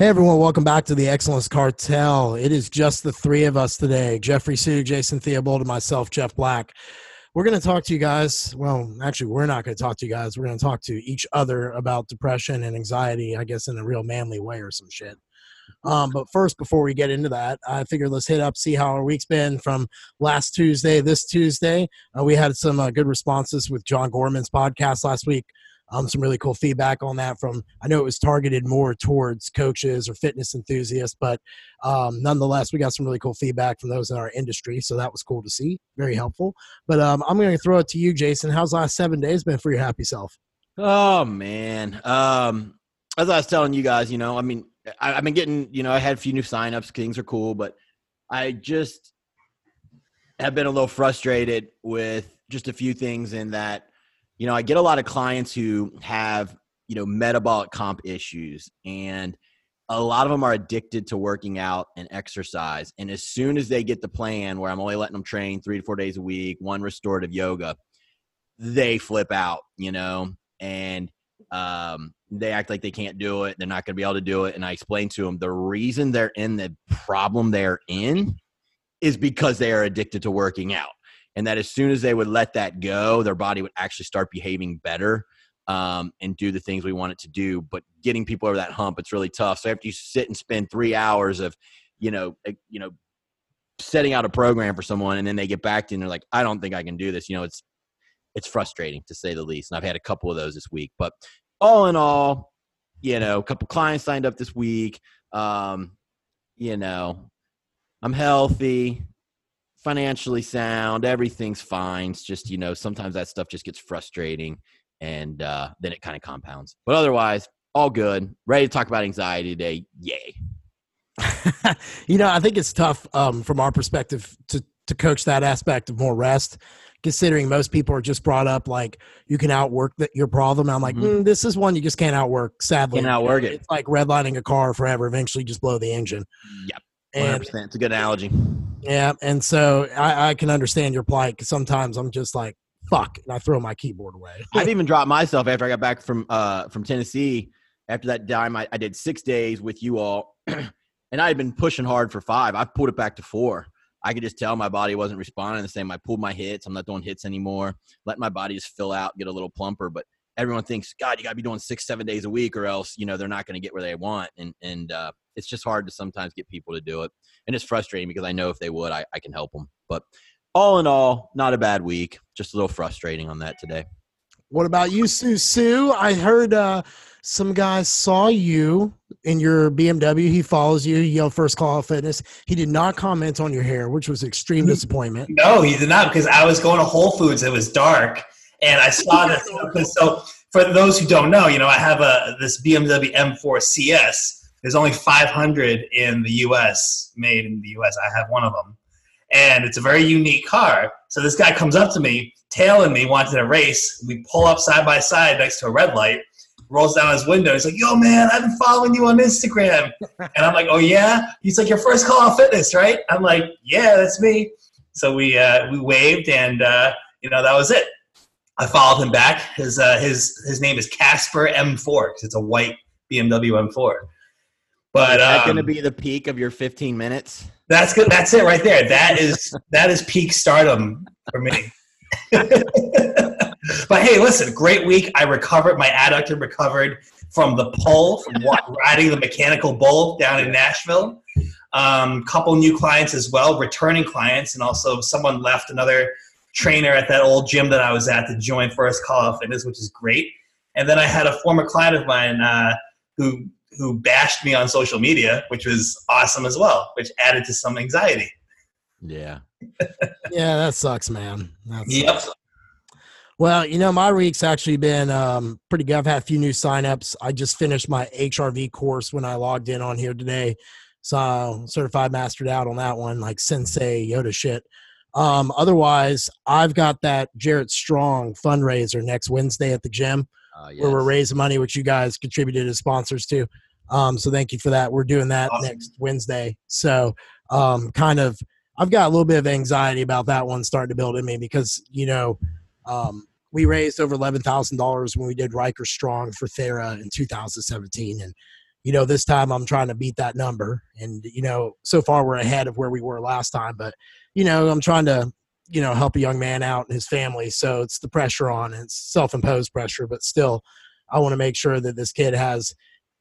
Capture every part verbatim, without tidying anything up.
Hey, everyone. Welcome back to the Excellence Cartel. It is just the three of us today. Jeffrey Sue, Jason Theobald, and myself, Jeff Black. We're going to talk to you guys. Well, actually, we're not going to talk to you guys. We're going to talk to each other about depression and anxiety, I guess, in a real manly way or some shit. Um, but first, before we get into that, I figured let's hit up, see how our week's been from last Tuesday, this Tuesday. Uh, we had some uh, good responses with John Gorman's podcast last week. Um, some really cool feedback on that from, I know it was targeted more towards coaches or fitness enthusiasts, but um, nonetheless, we got some really cool feedback from those in our industry. So that was cool to see. Very helpful. But um, I'm going to throw it to you, Jason. How's the last seven days been for your happy self? Oh, man. Um, as I was telling you guys, you know, I mean, I, I've been getting, you know, I had a few new signups. Things are cool, but I just have been a little frustrated with just a few things in that. You know, I get a lot of clients who have, you know, metabolic comp issues, and a lot of them are addicted to working out and exercise. And as soon as they get the plan where I'm only letting them train three to four days a week, one restorative yoga, they flip out, you know, and um, they act like they can't do it. They're not going to be able to do it. And I explain to them the reason they're in the problem they're in is because they are addicted to working out. And that as soon as they would let that go, their body would actually start behaving better um, and do the things we want it to do. But getting people over that hump, it's really tough. So after you sit and spend three hours of, you know, a, you know, setting out a program for someone, and then they get back to you and they're like, I don't think I can do this. You know, it's, it's frustrating to say the least. And I've had a couple of those this week, but all in all, you know, a couple clients signed up this week. Um, you know, I'm healthy. Financially sound, everything's fine. It's just, you know, sometimes that stuff just gets frustrating, and uh, then it kind of compounds. But otherwise, all good. Ready to talk about anxiety today. Yay. You know, I think it's tough um, from our perspective to, to coach that aspect of more rest, considering most people are just brought up like you can outwork that your problem. And I'm like, mm-hmm. mm, this is one you just can't outwork, sadly. Can't outwork it. It's like redlining a car forever. Eventually, just blow the engine. Yep. one hundred percent. And it's a good analogy. Yeah. And so I, I can understand your plight, because sometimes I'm just like, fuck, and I throw my keyboard away. I've even dropped myself after I got back from uh, from Tennessee. After that dime, I, I did six days with you all, and I had been pushing hard for five. I pulled it back to four. I could just tell my body wasn't responding the same. I pulled my hits. I'm not doing hits anymore. Let my body just fill out, get a little plumper. But everyone thinks, God, you got to be doing six, seven days a week, or else, you know, they're not going to get where they want. And, and uh, it's just hard to sometimes get people to do it. And it's frustrating, because I know if they would, I, I can help them. But all in all, not a bad week. Just a little frustrating on that today. What about you, Sue Sue? I heard uh, some guy saw you in your B M W. He follows you. You yell First Call Out Fitness. He did not comment on your hair, which was extreme disappointment. No, he did not, because I was going to Whole Foods. It was dark. And I saw that. So for those who don't know, you know, I have a this B M W M four C S. There's only five hundred in the U S, made in the U S. I have one of them. And it's a very unique car. So this guy comes up to me, tailing me, wanting to race. We pull up side by side next to a red light, rolls down his window. He's like, yo, man, I've been following you on Instagram. And I'm like, oh, yeah? He's like, your First Call Out Fitness, right? I'm like, yeah, that's me. So we uh, we waved, and, uh, you know, that was it. I followed him back. His uh, his his name is Casper M four, because it's a white B M W M four. But is that um, going to be the peak of your fifteen minutes? That's good. That's it right there. That is that is peak stardom for me. But hey, listen, great week. I recovered. My adductor recovered from the pull, from riding the mechanical bull down in Nashville. Um, couple new clients as well, returning clients, and also someone left another trainer at that old gym that I was at to join First Call Out Fitness, which is great. And then I had a former client of mine uh, who who bashed me on social media, which was awesome as well, which added to some anxiety. Yeah. Yeah, that sucks, man. That sucks. Yep. Well, you know, my week's actually been um, pretty good. I've had a few new signups. I just finished my H R V course when I logged in on here today. So I'm certified mastered out on that one, like Sensei Yoda shit. Um, otherwise, I've got that Jarrett Strong fundraiser next Wednesday at the gym, uh, yes. where we're raising money, which you guys contributed as sponsors to. Um, so thank you for that. We're doing that awesome. Next Wednesday. So um, kind of, I've got a little bit of anxiety about that one starting to build in me, because, you know, um, we raised over eleven thousand dollars when we did Riker Strong for Thera in two thousand seventeen. And you know, this time I'm trying to beat that number. And, you know, so far we're ahead of where we were last time, but, you know, I'm trying to, you know, help a young man out and his family. So it's the pressure on, and it's self-imposed pressure, but still I want to make sure that this kid has,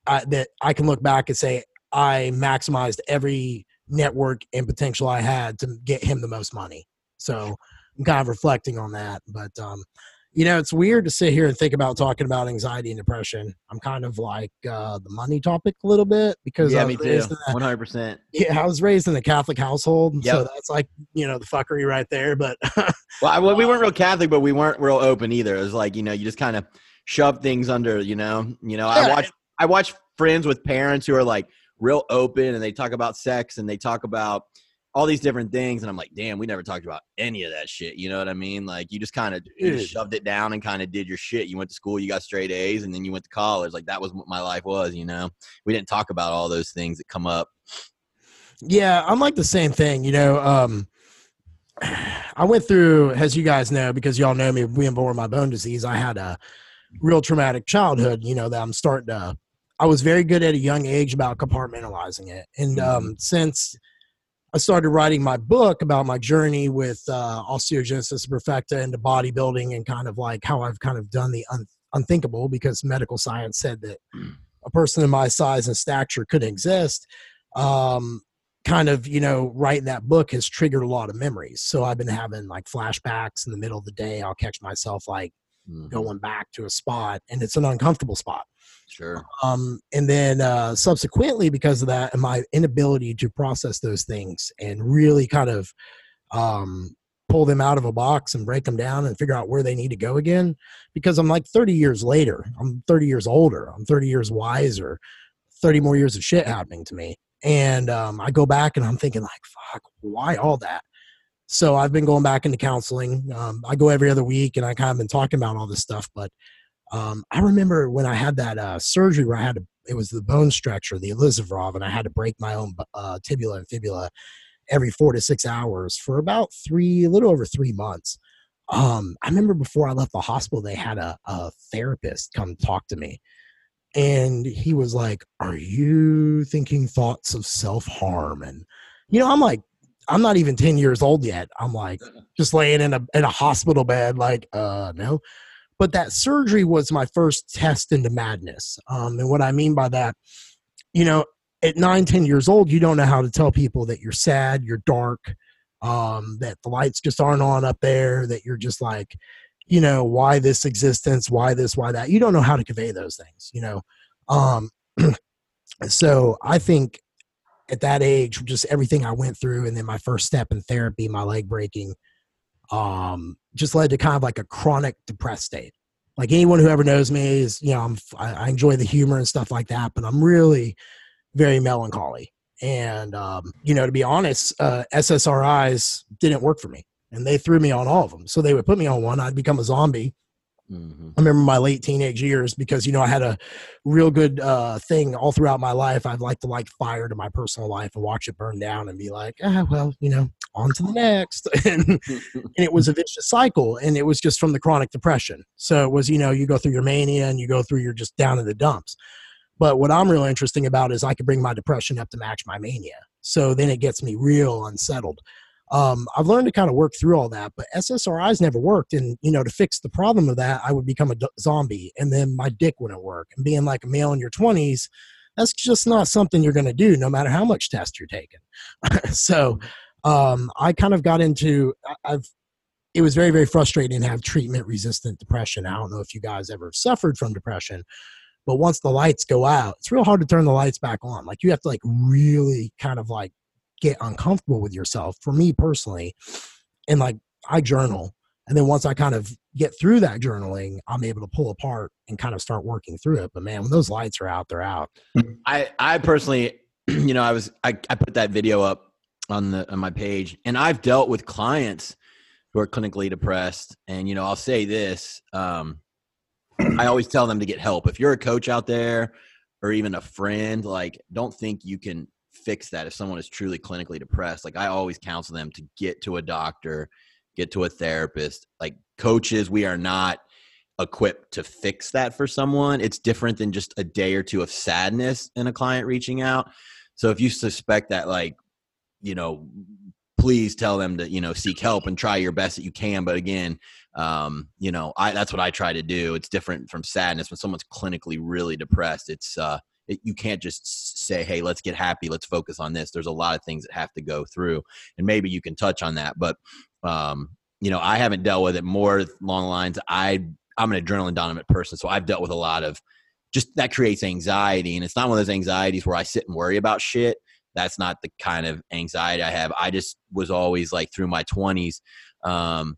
uh, that I can look back and say, I maximized every network and potential I had to get him the most money. So I'm kind of reflecting on that, but, um, you know, it's weird to sit here and think about talking about anxiety and depression. I'm kind of like uh, the money topic a little bit because yeah, I was me too. one hundred percent. Yeah, I was raised in a Catholic household, yep. So that's like, you know, the fuckery right there. But well, I, well, we weren't real Catholic, but we weren't real open either. It was like, you know, you just kind of shove things under. You know, you know, yeah. I watch I watch friends with parents who are like real open, and they talk about sex and they talk about all these different things. And I'm like, damn, we never talked about any of that shit. You know what I mean? Like you just kind of shoved it down and kind of did your shit. You went to school, you got straight A's, and then you went to college. Like that was what my life was, you know? We didn't talk about all those things that come up. Yeah. I'm like the same thing, you know, um, I went through, as you guys know, because y'all know me being born with my bone disease, I had a real traumatic childhood, you know, that I'm starting to, I was very good at a young age about compartmentalizing it. And um, since I started writing my book about my journey with uh, osteogenesis imperfecta into bodybuilding and kind of like how I've kind of done the un- unthinkable because medical science said that a person of my size and stature couldn't exist. Um, kind of, you know, writing that book has triggered a lot of memories. So I've been having like flashbacks in the middle of the day. I'll catch myself like mm-hmm. going back to a spot, and it's an uncomfortable spot. Sure. Um, and then uh, subsequently, because of that and my inability to process those things and really kind of um, pull them out of a box and break them down and figure out where they need to go again, because I'm like thirty years later, I'm thirty years older, I'm thirty years wiser, thirty more years of shit happening to me. And um, I go back and I'm thinking like, fuck, why all that? So I've been going back into counseling. Um, I go every other week, and I kind of been talking about all this stuff, but Um, I remember when I had that uh, surgery where I had to, it was the bone structure, the Elizavarov, and I had to break my own uh, tibia and fibula every four to six hours for about three, a little over three months. Um, I remember before I left the hospital, they had a, a therapist come talk to me, and he was like, "Are you thinking thoughts of self-harm?" And, you know, I'm like, I'm not even ten years old yet. I'm like just laying in a, in a hospital bed, like, uh, no. But that surgery was my first test into madness. Um, and what I mean by that, you know, at nine, ten years old, you don't know how to tell people that you're sad, you're dark, um, that the lights just aren't on up there, that you're just like, you know, why this existence, why this, why that. You don't know how to convey those things, you know. Um, so I think at that age, just everything I went through, and then my first step in therapy, my leg breaking, um, just led to kind of like a chronic depressed state. Like anyone who ever knows me is, you know, I'm, I enjoy the humor and stuff like that, but I'm really very melancholy. And, um, you know, to be honest, uh, S S R Is didn't work for me, and they threw me on all of them. So they would put me on one, I'd become a zombie. Mm-hmm. I remember my late teenage years because, you know, I had a real good uh, thing all throughout my life. I'd like to light fire to my personal life and watch it burn down and be like, ah, well, you know, on to the next. and, and it was a vicious cycle, and it was just from the chronic depression. So it was, you know, you go through your mania and you go through your just down in the dumps. But what I'm really interesting about is I could bring my depression up to match my mania. So then it gets me real unsettled. Um, I've learned to kind of work through all that, but S S R Is never worked. And, you know, to fix the problem of that, I would become a d- zombie, and then my dick wouldn't work. And being like a male in your twenties, that's just not something you're going to do no matter how much test you're taking. so um, I kind of got into, I've, it was very, very frustrating to have treatment resistant depression. I don't know if you guys ever suffered from depression, but once the lights go out, it's real hard to turn the lights back on. Like you have to like really kind of like get uncomfortable with yourself, for me personally. And like I journal, and then once I kind of get through that journaling, I'm able to pull apart and kind of start working through it. But man, when those lights are out, they're out. I, I personally, you know, I was, I, I put that video up on the, on my page, and I've dealt with clients who are clinically depressed. And, you know, I'll say this, um, I always tell them to get help. If you're a coach out there or even a friend, like don't think you can fix that. If someone is truly clinically depressed, like I always counsel them to get to a doctor, get to a therapist. Like coaches, we are not equipped to fix that for someone. It's different than just a day or two of sadness in a client reaching out. So if you suspect that, like, you know, please tell them to, you know, seek help and try your best that you can. But again, um, you know, I, that's what I try to do. It's different from sadness. When someone's clinically really depressed, it's, uh, it, you can't just say, hey, let's get happy. Let's focus on this. There's a lot of things that have to go through, and maybe you can touch on that. But, um, you know, I haven't dealt with it more along the lines. I, I'm an adrenaline dominant person. So I've dealt with a lot of just that creates anxiety. And it's not one of those anxieties where I sit and worry about shit. That's not the kind of anxiety I have. I just was always, like, through my twenties, um,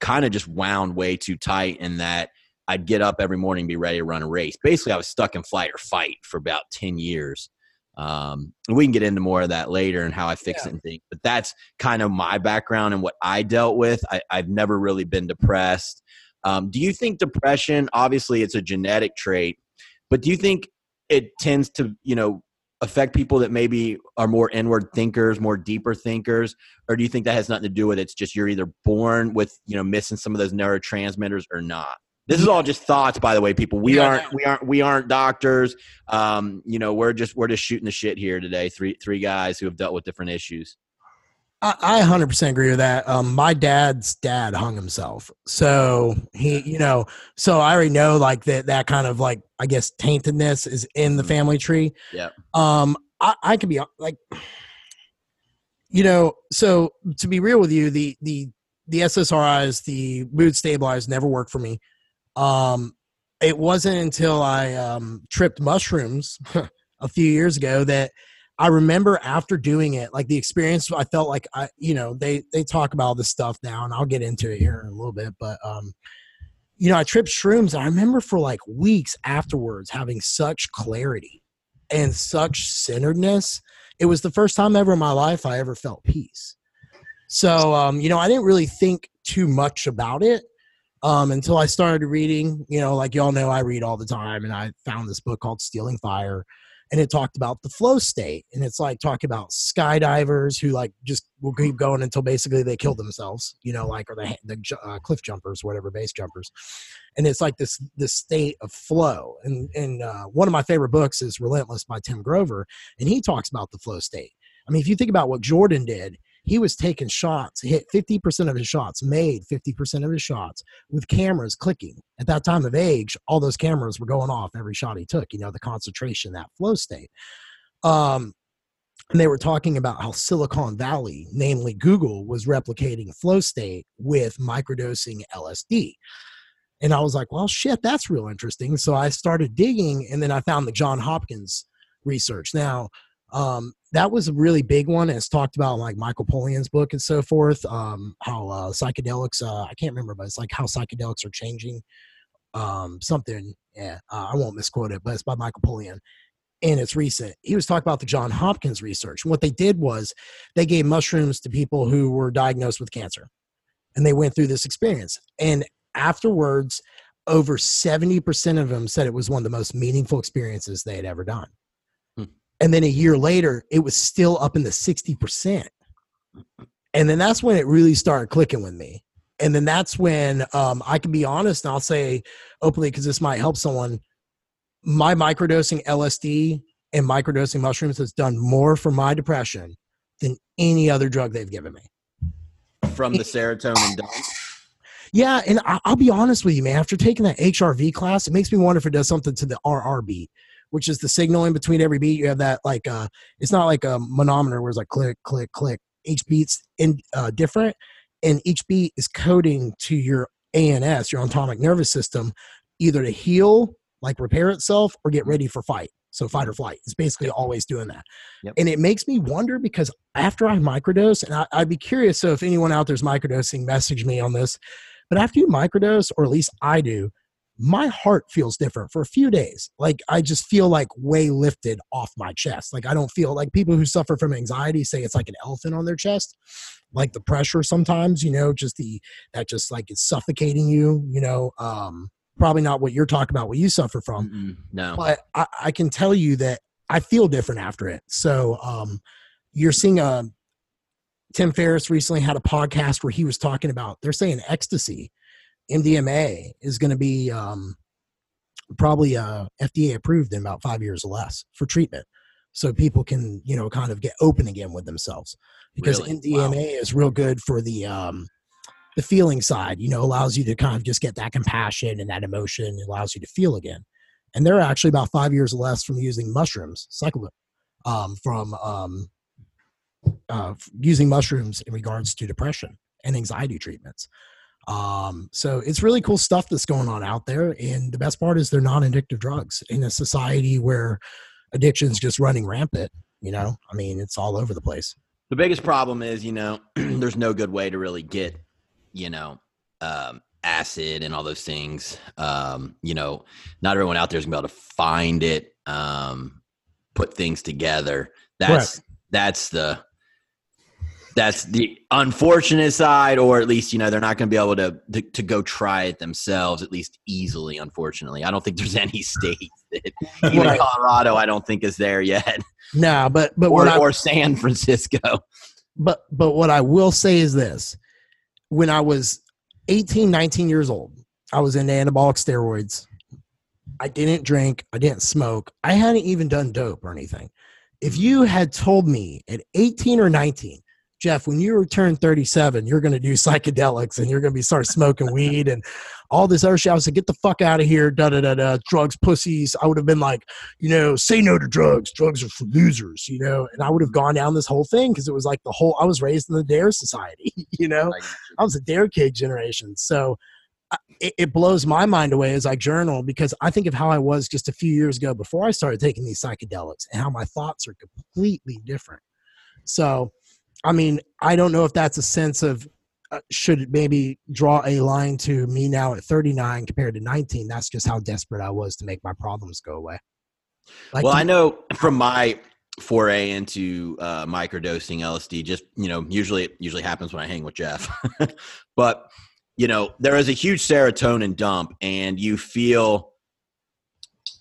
kind of just wound way too tight in that I'd get up every morning and be ready to run a race. Basically, I was stuck in flight or fight for about ten years. Um, and we can get into more of that later and how I fix yeah. it and things. But that's kind of my background and what I dealt with. I, I've never really been depressed. Um, do you think depression, obviously it's a genetic trait, but do you think it tends to, you know, affect people that maybe are more inward thinkers, more deeper thinkers? Or do you think that has nothing to do with it? It's just you're either born with, you know, missing some of those neurotransmitters or not? This is all just thoughts, by the way, people. We yeah, aren't, we aren't, we aren't doctors. Um, you know, we're just, we're just shooting the shit here today. Three, three guys who have dealt with different issues. I a hundred percent agree with that. Um, my dad's dad hung himself. So he, you know, so I already know, like, that, that kind of, like, I guess taintedness is in the family tree. Yeah. Um, I, I can be like, you know, so to be real with you, the, the, the S S R Is, the mood stabilizers never worked for me. Um, it wasn't until I, um, tripped mushrooms a few years ago that I remember after doing it, like, the experience, I felt like I, you know, they, they talk about all this stuff now, and I'll get into it here in a little bit, but, um, you know, I tripped shrooms. And I remember for, like, weeks afterwards having such clarity and such centeredness. It was the first time ever in my life I ever felt peace. So, um, you know, I didn't really think too much about it, um, until I started reading, you know, like, y'all know, I read all the time, and I found this book called Stealing Fire. And it talked about the flow state. And it's, like, talking about skydivers who, like, just will keep going until basically they kill themselves, you know, like, or the, the uh, cliff jumpers, whatever, base jumpers. And it's like this, this state of flow. And, and uh, one of my favorite books is Relentless by Tim Grover. And he talks about the flow state. I mean, if you think about what Jordan did, he was taking shots, hit fifty percent of his shots, made fifty percent of his shots with cameras clicking. At that time of age, all those cameras were going off every shot he took, you know, the concentration, that flow state. Um, and they were talking about how Silicon Valley, namely Google, was replicating flow state with microdosing L S D. And I was like, well, shit, that's real interesting. So I started digging, and then I found the John Hopkins research. Now, Um, that was a really big one. It's talked about, like, Michael Polian's book and so forth, um, how uh, psychedelics, uh, I can't remember, but it's like how psychedelics are changing um, something. Yeah, uh, I won't misquote it, but it's by Michael Polian. And it's recent. He was talking about the John Hopkins research. And what they did was they gave mushrooms to people who were diagnosed with cancer. And they went through this experience. And afterwards, over seventy percent of them said it was one of the most meaningful experiences they had ever done. And then a year later, it was still up in the sixty percent. And then that's when it really started clicking with me. And then that's when um, I can be honest, and I'll say openly, because this might help someone, my microdosing L S D and microdosing mushrooms has done more for my depression than any other drug they've given me. From the serotonin dump? Yeah, and I- I'll be honest with you, man. After taking that H R V class, it makes me wonder if it does something to the R R B, which is the signal in between every beat. You have that, like, uh, it's not like a manometer where it's like click, click, click. Each beat's in, uh, different, and each beat is coding to your A N S, your autonomic nervous system, either to heal, like repair itself, or get ready for fight. So fight or flight. It's basically always doing that. Yep. And it makes me wonder, because after I microdose, and I, I'd be curious, so if anyone out there's microdosing, message me on this. But after you microdose, or at least I do, my heart feels different for a few days. Like, I just feel like way lifted off my chest. Like, I don't feel like people who suffer from anxiety say it's like an elephant on their chest, like the pressure sometimes, you know, just the, that just like it's suffocating you, you know, um, probably not what you're talking about, what you suffer from. Mm-mm, no, but I, I can tell you that I feel different after it. So, um, you're seeing a Tim Ferriss recently had a podcast where he was talking about, they're saying ecstasy M D M A is going to be um, probably uh, F D A approved in about five years or less for treatment. So people can, you know, kind of get open again with themselves, because really? M D M A wow. is real good for the, um, the feeling side, you know, allows you to kind of just get that compassion and that emotion, allows you to feel again. And they're actually about five years less from using mushrooms, cycle, um, from, um, uh, using mushrooms in regards to depression and anxiety treatments. Um, so it's really cool stuff that's going on out there. And the best part is they're non-addictive drugs in a society where addiction's just running rampant, you know? I mean, it's all over the place. The biggest problem is, you know, there's no good way to really get, you know, um, acid and all those things. Um, you know, not everyone out there is going to be able to find it, um, put things together. That's, Correct. that's the, that's the unfortunate side, or at least, you know, they're not going to be able to, to, to go try it themselves, at least easily. Unfortunately, I don't think there's any state that even right. Colorado, I don't think is there yet. No, but, but, or, I, or San Francisco, but, but what I will say is this: when I was eighteen, nineteen years old, I was into anabolic steroids. I didn't drink. I didn't smoke. I hadn't even done dope or anything. If you had told me at eighteen or nineteen, Jeff, when you return thirty-seven, you're going to do psychedelics and you're going to be start smoking weed and all this other shit, I was like, get the fuck out of here, da-da-da-da, drugs, pussies. I would have been like, you know, say no to drugs. Drugs are for losers, you know? And I would have gone down this whole thing because it was like the whole, I was raised in the D A R E society, you know? I was a D A R E kid generation. So it, it blows my mind away as I journal, because I think of how I was just a few years ago before I started taking these psychedelics and how my thoughts are completely different. So... I mean, I don't know if that's a sense of uh, should maybe draw a line to me now at thirty-nine compared to nineteen. That's just how desperate I was to make my problems go away. Like, well, I know from my foray into uh, microdosing L S D, just, you know, usually it usually happens when I hang with Jeff. But, you know, there is a huge serotonin dump and you feel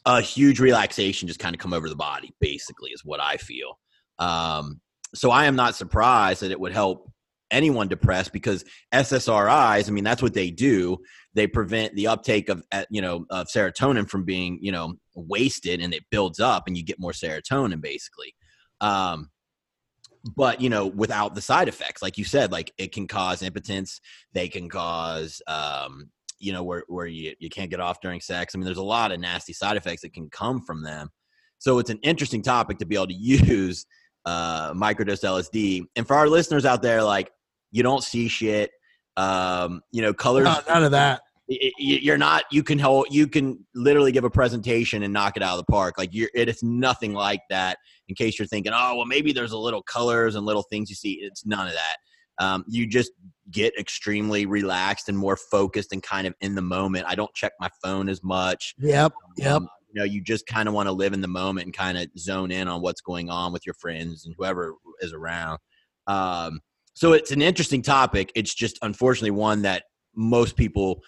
a huge relaxation just kind of come over the body, basically, is what I feel. Um So I am not surprised that it would help anyone depressed, because S S R Is, I mean, that's what they do. They prevent the uptake of, you know, of serotonin from being, you know, wasted, and it builds up and you get more serotonin basically. Um, but, you know, without the side effects, like you said, like it can cause impotence. They can cause, um, you know, where, where you, you can't get off during sex. I mean, there's a lot of nasty side effects that can come from them. So it's an interesting topic to be able to use uh microdose L S D. And for our listeners out there, like, you don't see shit, um you know, colors, no, none of that. You're not, you can hold, you can literally give a presentation and knock it out of the park. Like, you're, it is nothing like that. In case you're thinking, oh well, maybe there's a little colors and little things you see, it's none of that. Um you just get extremely relaxed and more focused and kind of in the moment. I don't check my phone as much. Yep. Yep. Um, You know, you just kind of want to live in the moment and kind of zone in on what's going on with your friends and whoever is around. Um, so it's an interesting topic. It's just, unfortunately, one that most people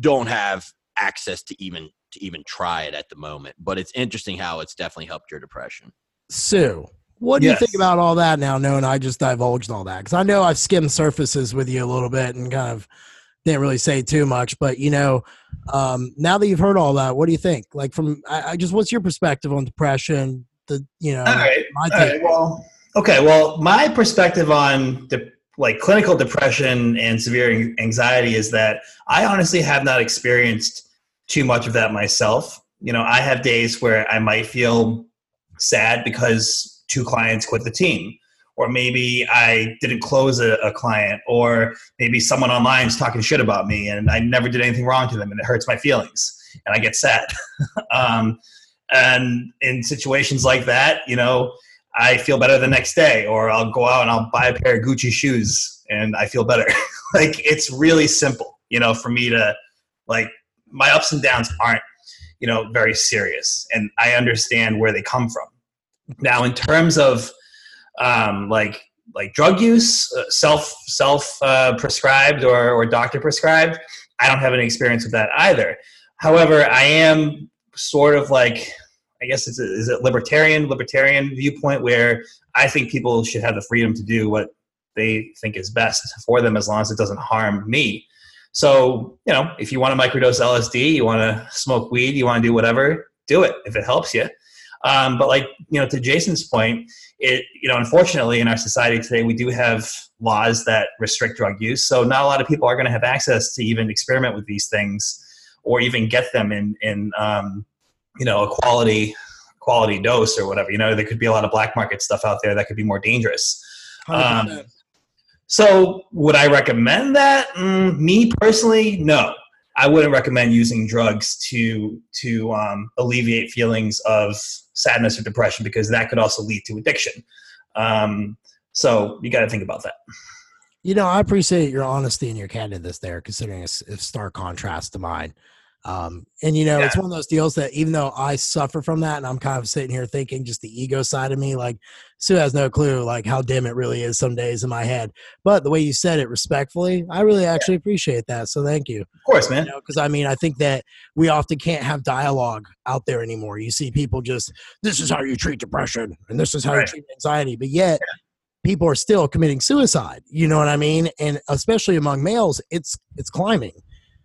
don't have access to even to even try it at the moment. But it's interesting how it's definitely helped your depression. Sue, what do yes. you think about all that now, knowing I just divulged all that? Because I know I've skimmed surfaces with you a little bit and kind of didn't really say too much, but you know, um, now that you've heard all that, what do you think? Like, from, I, I just, what's your perspective on depression? The, you know, all right. my all right. Well, okay. Well, my perspective on de- like clinical depression and severe anxiety is that I honestly have not experienced too much of that myself. You know, I have days where I might feel sad because two clients quit the team, or maybe I didn't close a, a client, or maybe someone online is talking shit about me and I never did anything wrong to them and it hurts my feelings and I get sad. um, and in situations like that, you know, I feel better the next day, or I'll go out and I'll buy a pair of Gucci shoes and I feel better. Like, it's really simple, you know, for me to, like, my ups and downs aren't, you know, very serious, and I understand where they come from. Now, in terms of, Um, like like drug use, uh, self self uh, prescribed or or doctor prescribed, I don't have any experience with that either. However, I am sort of like, I guess it's a, is it libertarian libertarian viewpoint, where I think people should have the freedom to do what they think is best for them as long as it doesn't harm me. So, you know, if you want to microdose L S D, you want to smoke weed, you want to do whatever, do it if it helps you. Um, but like, you know, to Jason's point, it, you know, unfortunately in our society today, we do have laws that restrict drug use. So not a lot of people are going to have access to even experiment with these things or even get them in, in, um, you know, a quality, quality dose or whatever. You know, there could be a lot of black market stuff out there that could be more dangerous. Um, so would I recommend that? Mm, me personally, no. I wouldn't recommend using drugs to to um, alleviate feelings of sadness or depression, because that could also lead to addiction. Um, so you got to think about that. You know, I appreciate your honesty and your candidness there, considering a, a stark contrast to mine. Um, and, you know, yeah. It's one of those deals that even though I suffer from that, and I'm kind of sitting here thinking just the ego side of me, like Sue has no clue, like how dim it really is some days in my head. But the way you said it respectfully, I really actually yeah. appreciate that. So thank you. Of course, man. You know, 'cause I mean, I think that we often can't have dialogue out there anymore. You see people just, this is how you treat depression and this is how right. you treat anxiety. But yet yeah. people are still committing suicide. You know what I mean? And especially among males, it's, it's climbing.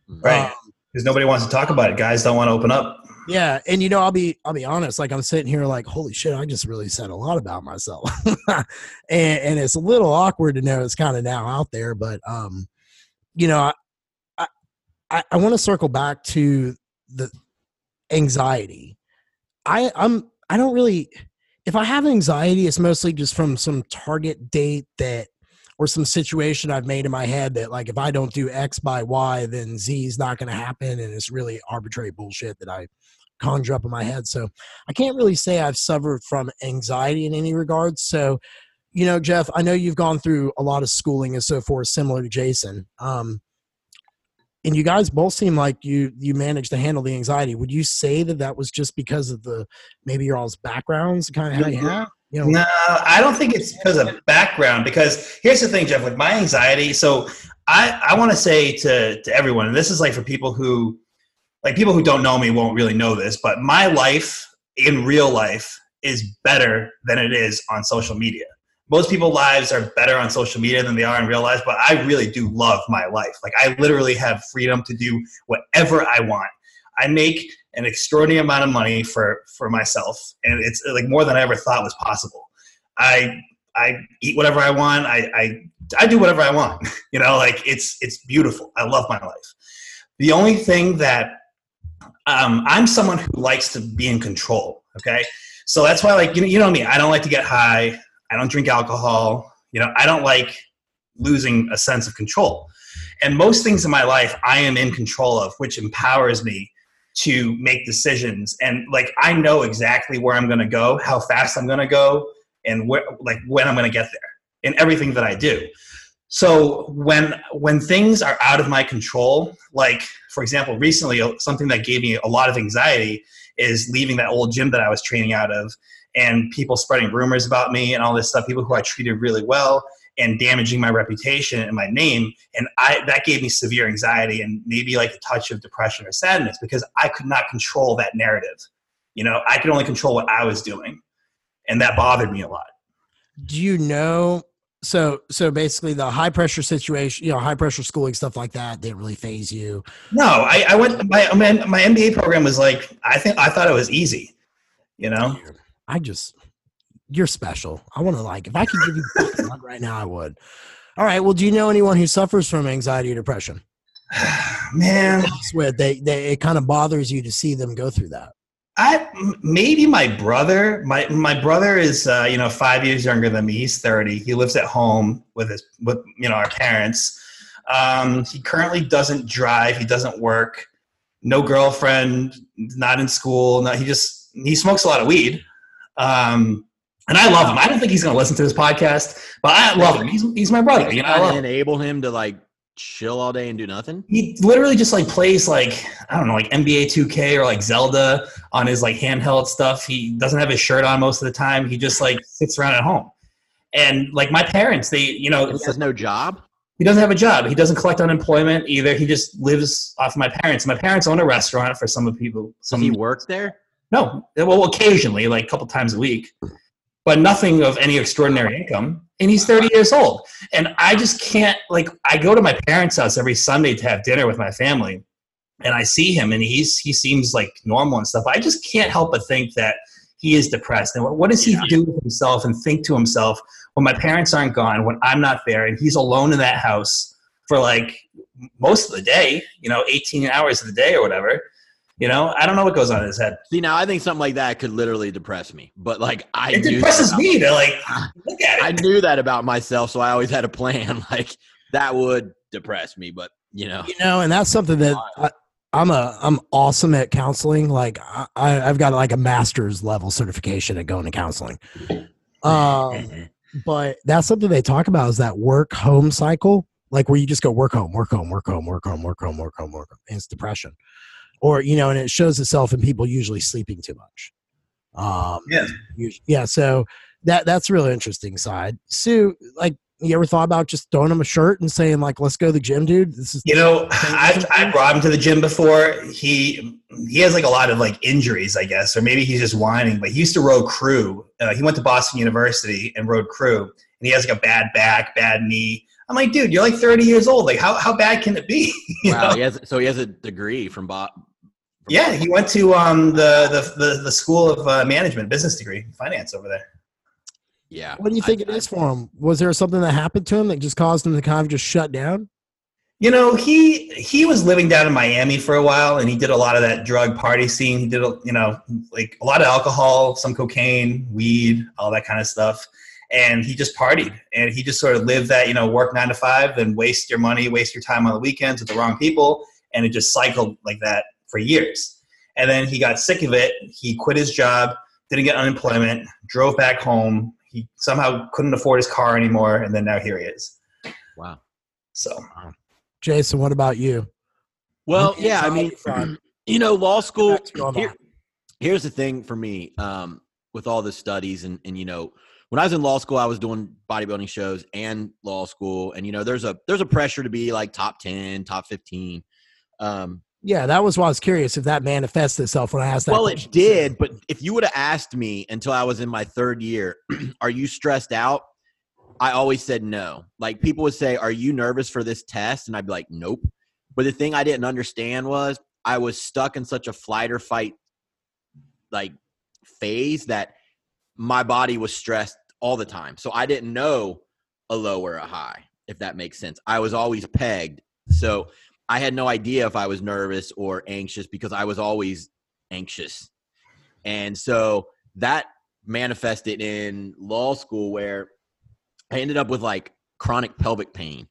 Right. Um, Because nobody wants to talk about it. Guys don't want to open up. Yeah. And, you know, I'll be I'll be honest. Like, I'm sitting here like, holy shit, I just really said a lot about myself. and, and it's a little awkward to know it's kind of now out there. But, um, you know, I, I, I want to circle back to the anxiety. I, I'm, I don't really – if I have anxiety, it's mostly just from some target date that – or some situation I've made in my head that, like, if I don't do X by Y, then Z is not going to happen. And it's really arbitrary bullshit that I conjure up in my head. So I can't really say I've suffered from anxiety in any regard. So, you know, Jeff, I know you've gone through a lot of schooling and so forth, similar to Jason. Um, and you guys both seem like you, you managed to handle the anxiety. Would you say that that was just because of the, maybe your all's backgrounds, kind of how you have? You know, no, I don't think it's because of background, because here's the thing, Jeff, with my anxiety. So I, I want to say to, to everyone, and this is like for people who, like people who don't know me won't really know this, but my life in real life is better than it is on social media. Most people's lives are better on social media than they are in real life, but I really do love my life. Like, I literally have freedom to do whatever I want. I make an extraordinary amount of money for, for myself. And it's like more than I ever thought was possible. I, I eat whatever I want. I, I, I do whatever I want, you know, like it's, it's beautiful. I love my life. The only thing that, um, I'm someone who likes to be in control. Okay. So that's why, like, you know, you know me, I don't like to get high. I don't drink alcohol. You know, I don't like losing a sense of control. And most things in my life, I am in control of, which empowers me to make decisions. And like, I know exactly where I'm going to go, how fast I'm going to go, and where, like when I'm going to get there in everything that I do. So when, when things are out of my control, like for example, recently, something that gave me a lot of anxiety is leaving that old gym that I was training out of, and people spreading rumors about me and all this stuff, people who I treated really well, and damaging my reputation and my name. And I, that gave me severe anxiety and maybe like a touch of depression or sadness, because I could not control that narrative. You know, I could only control what I was doing. And that bothered me a lot. Do you know, so, so basically the high pressure situation, you know, high pressure schooling, stuff like that didn't really phase you. No, I, I went, my, my M B A program was like, I think, I thought it was easy, you know? I just... You're special. I want to, like, if I could give you blood right now, I would. All right. Well, do you know anyone who suffers from anxiety or depression? Man, with they, they, it kind of bothers you to see them go through that. I, maybe my brother, my, my brother is, uh, you know, five years younger than me. He's thirty. He lives at home with his, with, you know, our parents. Um, he currently doesn't drive. He doesn't work. No girlfriend, not in school. No, he just, he smokes a lot of weed. Um, And I love him. I don't think he's going to listen to this podcast, but I love him. He's, he's my brother. You know, I enable him to like chill all day and do nothing. He literally just like plays like, I don't know, like N B A two K or like Zelda on his like handheld stuff. He doesn't have his shirt on most of the time. He just like sits around at home. And like my parents, they, you know, he has no job. He doesn't have a job. He doesn't collect unemployment either. He just lives off my parents. My parents own a restaurant for some of people. Some Does he work there? No. Well, occasionally, like a couple times a week. but nothing of any extraordinary income. And he's thirty years old. And I just can't, like, I go to my parents' house every Sunday to have dinner with my family. And I see him, and he's he seems like normal and stuff. I just can't help but think that he is depressed. And what does he yeah. do with himself and think to himself, when my parents aren't gone, when I'm not there, and he's alone in that house for, like, most of the day, you know, eighteen hours of the day or whatever. You know, I don't know what goes on in his head. See, now I think something like that could literally depress me. But, like, I It depresses me. They're like, look at it. I knew that about myself, so I always had a plan. Like, that would depress me, but, you know. You know, and that's something that I, I'm a I'm awesome at counseling. Like, I, I've got, like, a master's level certification at going to counseling. Um, but that's something they talk about, is that work-home cycle, like, where you just go work home, work home, work home, work home, work home, work home, work home. And it's depression. Or, you know, and it shows itself in people usually sleeping too much. Um, yeah. Usually, yeah. So that that's a really interesting side. Sue, like, you ever thought about just throwing him a shirt and saying, like, let's go to the gym, dude? This is, you know, I've, I brought him to the gym before. He, he has, like, a lot of, like, injuries, I guess, or maybe he's just whining, but he used to row crew. Uh, he went to Boston University and rowed crew, and he has, like, a bad back, bad knee. I'm like, dude, you're, like, thirty years old. Like, how, how bad can it be? Wow. He has, so he has a degree from Boston. Yeah, he went to um, the, the, the, the School of uh, Management, business degree, finance over there. Yeah. What do you think I, it is I, for him? Was there something that happened to him that just caused him to kind of just shut down? You know, he he was living down in Miami for a while, and he did a lot of that drug party scene. He did, you know, like, a lot of alcohol, some cocaine, weed, all that kind of stuff. And he just partied, and he just sort of lived that, you know, work nine to five, then waste your money, waste your time on the weekends with the wrong people. And it just cycled like that for years. And then he got sick of it. He quit his job, didn't get unemployment, drove back home. He somehow couldn't afford his car anymore. And then now here he is. Wow. So, Jason, what about you? Well, I'm yeah, I mean, from, you know, law school, here, here's the thing for me, um, with all the studies and, and, you know, when I was in law school, I was doing bodybuilding shows and law school. And, you know, there's a, there's a pressure to be, like, top ten, top fifteen. Um, yeah. That was why I was curious if that manifests itself when I asked that. Well, question. It did. But if you would have asked me until I was in my third year, are you stressed out? I always said no. Like, people would say, are you nervous for this test? And I'd be like, nope. But the thing I didn't understand was I was stuck in such a flight or fight, like, phase that my body was stressed all the time. So I didn't know a low or a high, if that makes sense. I was always pegged. So I had no idea if I was nervous or anxious because I was always anxious. And so that manifested in law school, where I ended up with, like, chronic pelvic pain.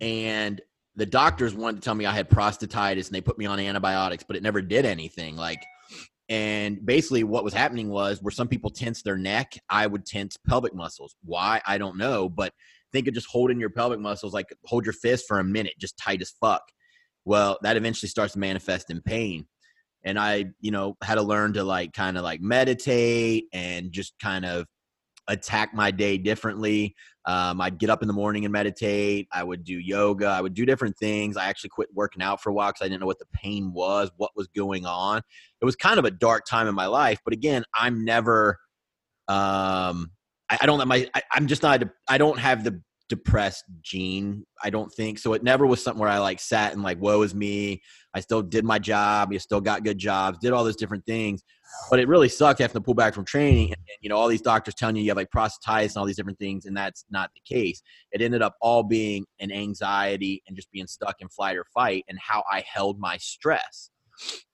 And the doctors wanted to tell me I had prostatitis, and they put me on antibiotics, but it never did anything. Like, and basically what was happening was, where some people tense their neck, I would tense pelvic muscles. Why? I don't know. But think of just holding your pelvic muscles, like, hold your fist for a minute, just tight as fuck. Well, that eventually starts to manifest in pain. And I, you know, had to learn to, like, kind of, like, meditate and just kind of attack my day differently. Um, I'd get up in the morning and meditate. I would do yoga. I would do different things. I actually quit working out for a while because I didn't know what the pain was, what was going on. It was kind of a dark time in my life. But again, I'm never, um, I, I don't let my, I, I'm just not, I don't have the depressed gene, I don't think. So it never was something where I, like, sat and, like, woe is me. I still did my job. You still got good jobs, did all those different things. But it really sucked having to pull back from training. And, you know, all these doctors telling you you have, like, prostatitis and all these different things. And that's not the case. It ended up all being an anxiety and just being stuck in flight or fight and how I held my stress.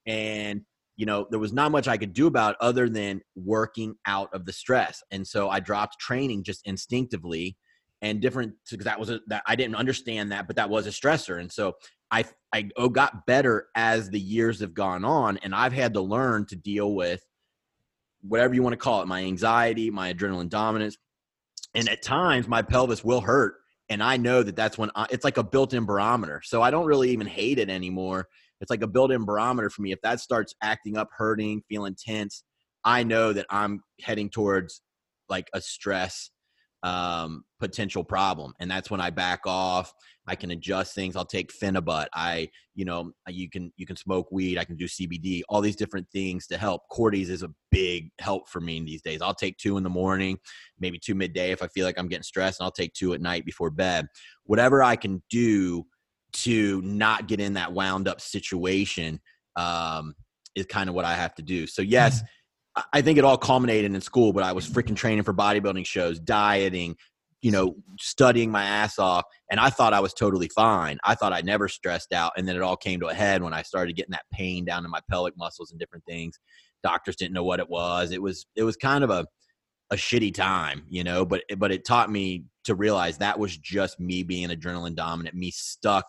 And, you know, there was not much I could do about it other than working out of the stress. And so I dropped training just instinctively and different, because that was a, that I didn't understand that, but that was a stressor. And so I, I got better as the years have gone on, and I've had to learn to deal with whatever you want to call it, my anxiety, my adrenaline dominance. And at times my pelvis will hurt. And I know that that's when I, it's like a built-in barometer. So I don't really even hate it anymore. It's like a built-in barometer for me. If that starts acting up, hurting, feeling tense, I know that I'm heading towards, like, a stress um, potential problem. And that's when I back off. I can adjust things. I'll take Phenibut. I, you know, you can, you can smoke weed. I can do C B D, all these different things to help. Cordy's is a big help for me these days. I'll take two in the morning, maybe two midday if I feel like I'm getting stressed, and I'll take two at night before bed. Whatever I can do to not get in that wound up situation um, is kind of what I have to do. So yes, I think it all culminated in school, but I was freaking training for bodybuilding shows, dieting, you know, studying my ass off. And I thought I was totally fine. I thought I never stressed out. And then it all came to a head when I started getting that pain down in my pelvic muscles and different things. Doctors didn't know what it was. It was, it was kind of a, a shitty time, you know, but, but it taught me to realize that was just me being adrenaline dominant, me stuck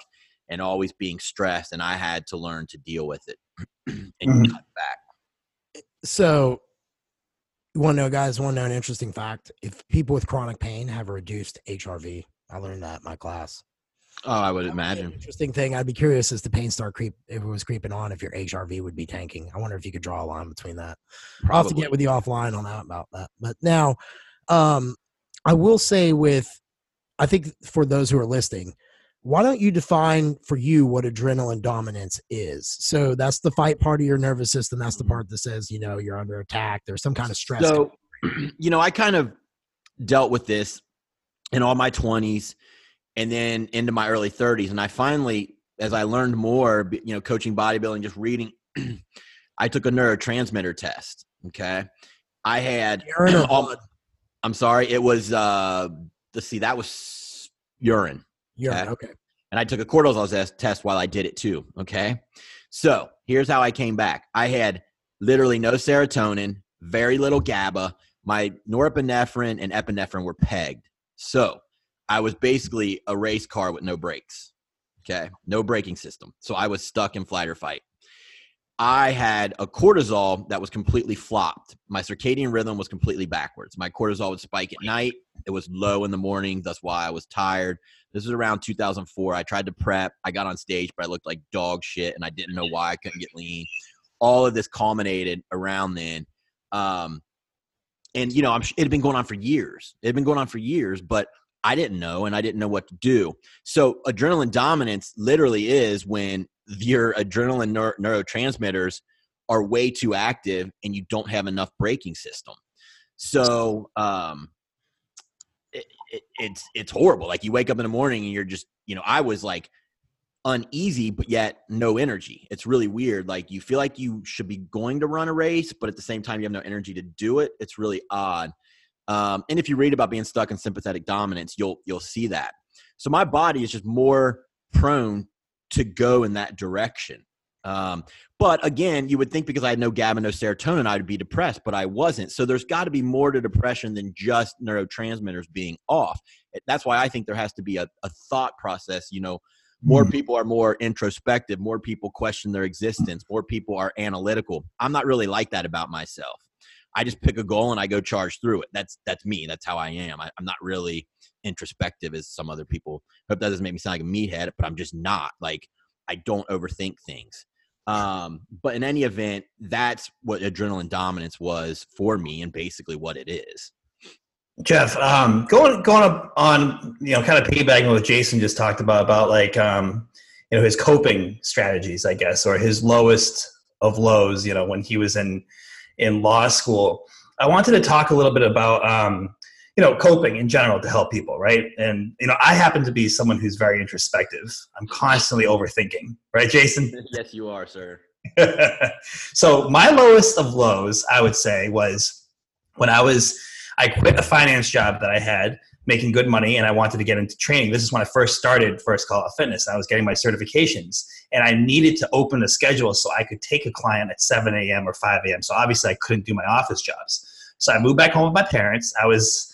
and always being stressed. And I had to learn to deal with it and mm-hmm. cut back. So you want to know, guys, want to know an interesting fact? If people with chronic pain have a reduced H R V, I learned that in my class. Oh, I would that imagine. Would be an interesting thing. I'd be curious as the pain start creep, if it was creeping on, if your H R V would be tanking. I wonder if you could draw a line between that. Probably. I'll have to get with you offline on that about that. But now um, I will say with, I think for those who are listening, why don't you define for you what adrenaline dominance is? So that's the fight part of your nervous system. That's the part that says, you know, you're under attack. There's some kind of stress. So, you know, I kind of dealt with this in all my twenties and then into my early thirties. And I finally, as I learned more, you know, coaching bodybuilding, just reading, I took a neurotransmitter test. Okay. I had, all, I'm sorry. It was, uh, let's see, that was urine. Yeah. Okay. okay. And I took a cortisol test while I did it too. Okay. So here's how I came back. I had literally no serotonin, very little GABA. My norepinephrine and epinephrine were pegged. So I was basically a race car with no brakes. Okay. No braking system. So I was stuck in flight or fight. I had a cortisol that was completely flopped. My circadian rhythm was completely backwards. My cortisol would spike at night. It was low in the morning. That's why I was tired. This was around two thousand four. I tried to prep. I got on stage, but I looked like dog shit, and I didn't know why I couldn't get lean. All of this culminated around then. Um, and, you know, I'm, it had been going on for years. It had been going on for years, but I didn't know, and I didn't know what to do. So adrenaline dominance literally is when your adrenaline neuro- neurotransmitters are way too active and you don't have enough braking system. So, um, it, it, it's, it's horrible. Like you wake up in the morning and you're just, you know, I was like uneasy, but yet no energy. It's really weird. Like you feel like you should be going to run a race, but at the same time you have no energy to do it. It's really odd. Um, and if you read about being stuck in sympathetic dominance, you'll, you'll see that. So my body is just more prone to go in that direction. Um, but again, you would think because I had no GABA, no serotonin, I would be depressed, but I wasn't. So there's got to be more to depression than just neurotransmitters being off. That's why I think there has to be a, a thought process. You know, more mm-hmm. people are more introspective. More people question their existence. More people are analytical. I'm not really like that about myself. I just pick a goal and I go charge through it. That's, that's me. That's how I am. I, I'm not really introspective as some other people. I hope that doesn't make me sound like a meathead, but I'm just not. Like, I don't overthink things. Um, but in any event, that's what adrenaline dominance was for me and basically what it is. Jeff, um, going, going up on, you know, kind of piggybacking what Jason just talked about, about like, um, you know, his coping strategies, I guess, or his lowest of lows, you know, when he was in, in law school. I wanted to talk a little bit about, um, you know, coping in general to help people, right? And, you know, I happen to be someone who's very introspective. I'm constantly overthinking, right, Jason? Yes, you are, sir. So my lowest of lows, I would say, was when I was, I quit a finance job that I had, making good money, and I wanted to get into training. This is when I first started First Call Out Fitness. I was getting my certifications, and I needed to open a schedule so I could take a client at seven a.m. or five a.m. So obviously I couldn't do my office jobs. So I moved back home with my parents. I was,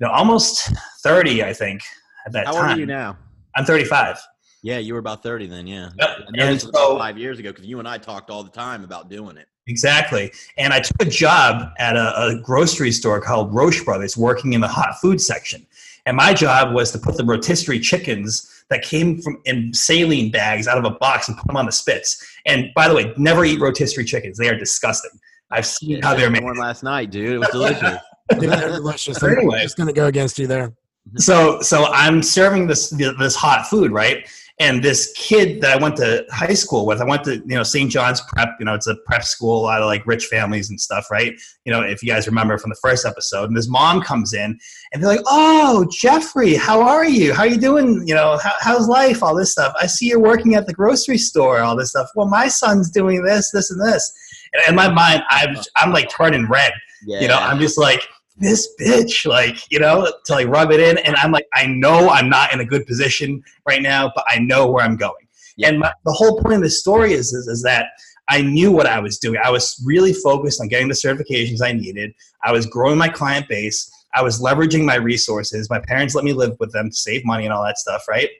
you know, almost thirty, I think, at that How time. How old are you now? I'm thirty-five. Yeah, you were about thirty then, yeah. Yep. I know, and this was so, about five years ago, because you and I talked all the time about doing it. Exactly. And I took a job at a, a grocery store called Roche Brothers, working in the hot food section. And my job was to put the rotisserie chickens that came from in saline bags out of a box and put them on the spits. And by the way, never eat rotisserie chickens. They are disgusting. I've seen yeah, how they're made. I had one last night, dude. It was delicious. Dude, they're delicious. I'm anyway. just going to go against you there. So, so I'm serving this, this hot food, right? And this kid that I went to high school with, I went to, you know, Saint John's Prep, you know, it's a prep school, a lot of like rich families and stuff, right? You know, if you guys remember from the first episode, and this mom comes in and they're like, "Oh, Jeffrey, how are you? How are you doing? You know, how, how's life? All this stuff. I see you're working at the grocery store, all this stuff. Well, my son's doing this, this, and this." And in my mind, I'm, I'm like turning red, yeah. you know, I'm just like, this bitch, like, you know, to like rub it in. And I'm like, I know I'm not in a good position right now, but I know where I'm going. Yeah. And my, the whole point of this story is, is, is that I knew what I was doing. I was really focused on getting the certifications I needed. I was growing my client base. I was leveraging my resources. My parents let me live with them to save money and all that stuff, right?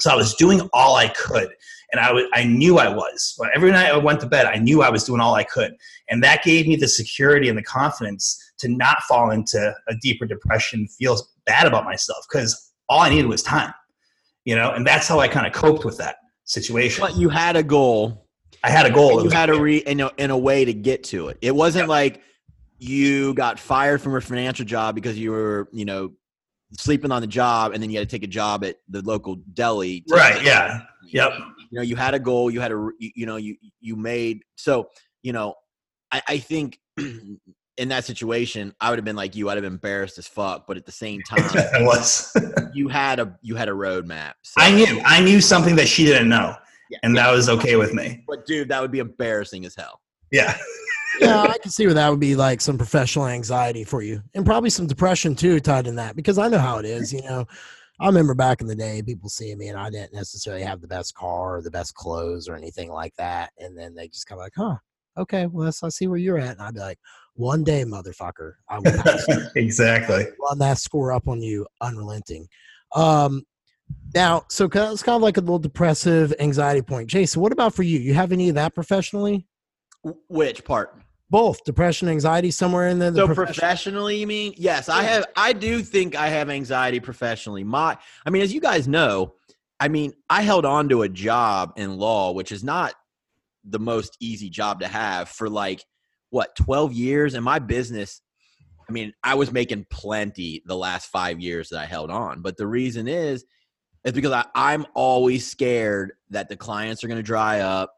So I was doing all I could. And I, w- I knew I was. Every night I went to bed, I knew I was doing all I could. And that gave me the security and the confidence to not fall into a deeper depression, feel bad about myself, because all I needed was time, you know? And that's how I kind of coped with that situation. But you had a goal. I had a goal. You had a re in a, in a way to get to it. It wasn't yeah. like you got fired from a financial job because you were, you know, sleeping on the job and then you had to take a job at the local deli. Right. Yeah. Yep. You know, you had a goal, you had a, you know, you, you made, so, you know, I, I think in that situation, I would have been like you, I'd have been embarrassed as fuck. But at the same time, I was. you had a, you had a roadmap. So. I knew, I knew something that she didn't know yeah. and yeah. that was okay with me. But dude, that would be embarrassing as hell. Yeah. Yeah, I can see where that would be like some professional anxiety for you, and probably some depression too tied in that, because I know how it is. You know, I remember back in the day, people seeing me and I didn't necessarily have the best car or the best clothes or anything like that, and then they just kind of like, "Huh, okay, well, I see where you're at," and I'd be like, "One day, motherfucker, I will exactly run that score up on you, unrelenting." Um, now, so it's kind of like a little depressive anxiety point, Jason. What about for you? You have any of that professionally? Which part? Both depression, anxiety, somewhere in there. The so profession- professionally, you mean? Yes, I have. I do think I have anxiety professionally. My, I mean, as you guys know, I mean, I held on to a job in law, which is not the most easy job to have, for like what, twelve years. And my business, I mean, I was making plenty the last five years that I held on. But the reason is, is because I, I'm always scared that the clients are going to dry up,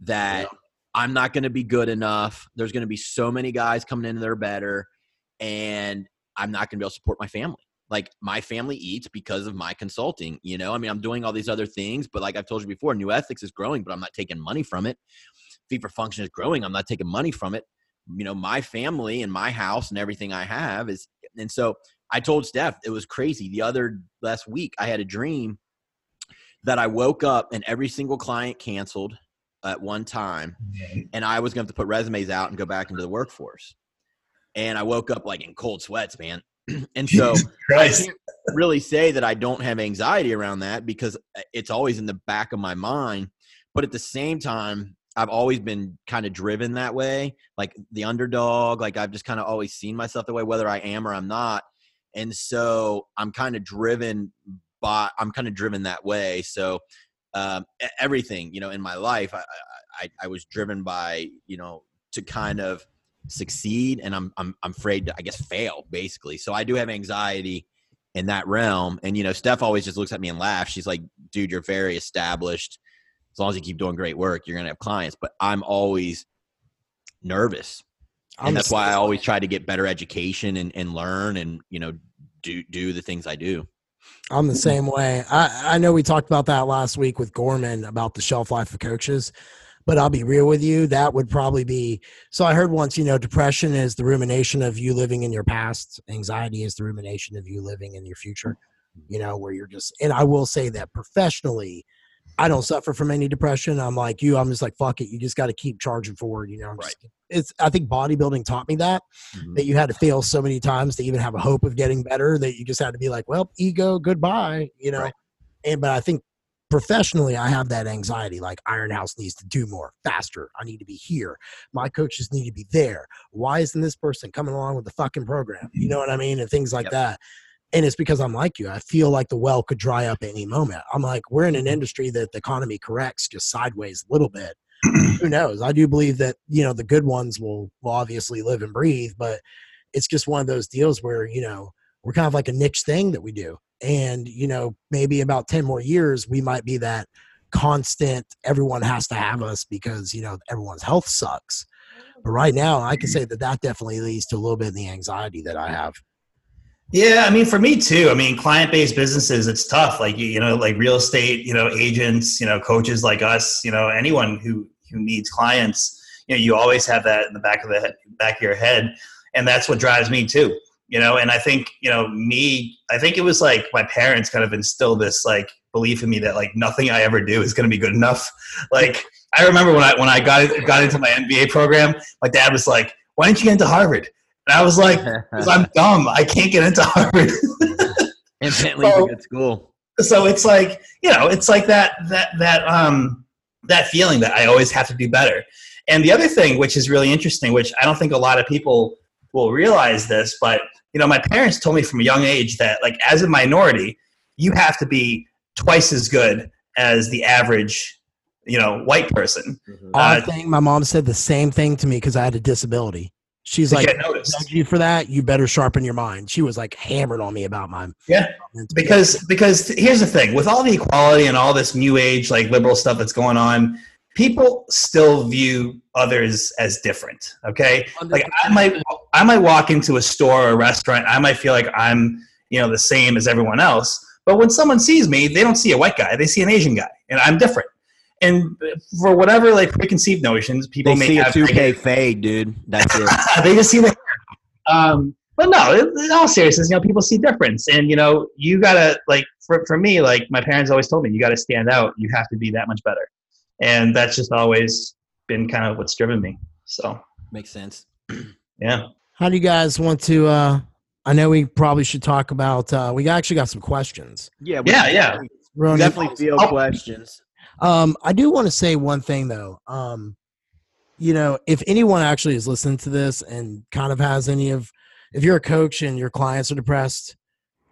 that. Yeah. I'm not going to be good enough. There's going to be so many guys coming in that are better, and I'm not going to be able to support my family. Like, my family eats because of my consulting, you know? I mean, I'm doing all these other things, but like I've told you before, New Ethics is growing, but I'm not taking money from it. Fee for Function is growing. I'm not taking money from it. You know, my family and my house and everything I have is, and so I told Steph, it was crazy. The other last week, I had a dream that I woke up and every single client canceled at one time, and I was going to have to put resumes out and go back into the workforce. And I woke up like in cold sweats, man. And so I can't really say that I don't have anxiety around that, because it's always in the back of my mind. But at the same time, I've always been kind of driven that way, like the underdog. Like, I've just kind of always seen myself that way, whether I am or I'm not. And so I'm kind of driven by, I'm kind of driven that way. So Um, everything, you know, in my life, I, I, I was driven by, you know, to kind of succeed, and I'm, I'm, I'm afraid to, I guess, fail basically. So I do have anxiety in that realm. And, you know, Steph always just looks at me and laughs. She's like, "Dude, you're very established. As long as you keep doing great work, you're going to have clients." But I'm always nervous. I'm and that's why I always try to get better education and, and learn and, you know, do, do the things I do. I'm the same way. I, I know we talked about that last week with Gorman about the shelf life of coaches, but I'll be real with you. That would probably be, so I heard once, you know, depression is the rumination of you living in your past. Anxiety is the rumination of you living in your future, you know, where you're just, and I will say that professionally, I don't suffer from any depression. I'm like you, I'm just like, fuck it. You just got to keep charging forward. You know, I'm right. just, it's, I think bodybuilding taught me that, mm-hmm. that you had to fail so many times to even have a hope of getting better, that you just had to be like, well, ego, goodbye, you know? Right. And, but I think professionally, I have that anxiety. Like, Iron House needs to do more faster. I need to be here. My coaches need to be there. Why isn't this person coming along with the fucking program? You know what I mean? And things like yep. that. And it's because I'm like you. I feel like the well could dry up any moment. I'm like, we're in an industry that the economy corrects just sideways a little bit. Who knows? I do believe that, you know, the good ones will, will obviously live and breathe, but it's just one of those deals where, you know, we're kind of like a niche thing that we do. And, you know, maybe about ten more years, we might be that constant, everyone has to have us because, you know, everyone's health sucks. But right now, I can say that that definitely leads to a little bit of the anxiety that I have. Yeah, I mean, for me too. I mean, client-based businesses, it's tough. Like, you know, like real estate, you know, agents, you know, coaches like us, you know, anyone who, who needs clients, you know, you always have that in the back of the head, back of your head. And that's what drives me too, you know? And I think, you know, me, I think it was like my parents kind of instilled this like belief in me that like nothing I ever do is going to be good enough. Like, I remember when I, when I got, got into my M B A program, my dad was like, why didn't you get into Harvard? And I was like, because I'm dumb. I can't get into Harvard. Infinitely so, good school. So it's like, you know, it's like that, that, that, um, that feeling that I always have to do better. And the other thing, which is really interesting, which I don't think a lot of people will realize this, but, you know, my parents told me from a young age that like, as a minority, you have to be twice as good as the average, you know, white person. Mm-hmm. I uh, think my mom said the same thing to me because I had a disability. She's like, judge you for that, you better sharpen your mind. She was like hammered on me about mine. Yeah, because because here's the thing. With all the equality and all this new age, like liberal stuff that's going on, people still view others as different, okay? Like I might, I might walk into a store or a restaurant, I might feel like I'm, you know, the same as everyone else. But when someone sees me, they don't see a white guy. They see an Asian guy, and I'm different. And for whatever like preconceived notions, people they may see have a two K fade, dude. That's it. They just see the hair. Um, but no, in all seriousness, you know, people see difference, and you know, you gotta like for for me, like my parents always told me, you gotta stand out. You have to be that much better, and that's just always been kind of what's driven me. So makes sense. Yeah. How do you guys want to? Uh, I know we probably should talk about. Uh, we actually got some questions. Yeah. We, yeah. Yeah. We definitely field oh. questions. Um, I do want to say one thing though. Um, you know, if anyone actually is listening to this and kind of has any of, if you're a coach and your clients are depressed,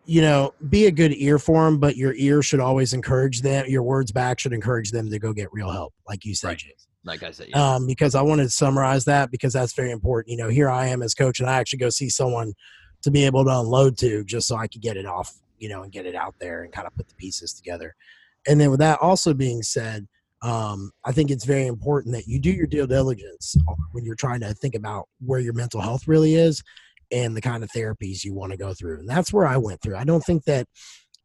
you know, be a good ear for them, but your ear should always encourage them. Your words back should encourage them to go get real help. Like you said, right. Jason. Like I said, yeah. um, because I wanted to summarize that because that's very important. You know, here I am as coach and I actually go see someone to be able to unload to just so I could get it off, you know, and get it out there and kind of put the pieces together. And then with that also being said, um, I think it's very important that you do your due diligence when you're trying to think about where your mental health really is and the kind of therapies you want to go through. And that's where I went through. I don't think that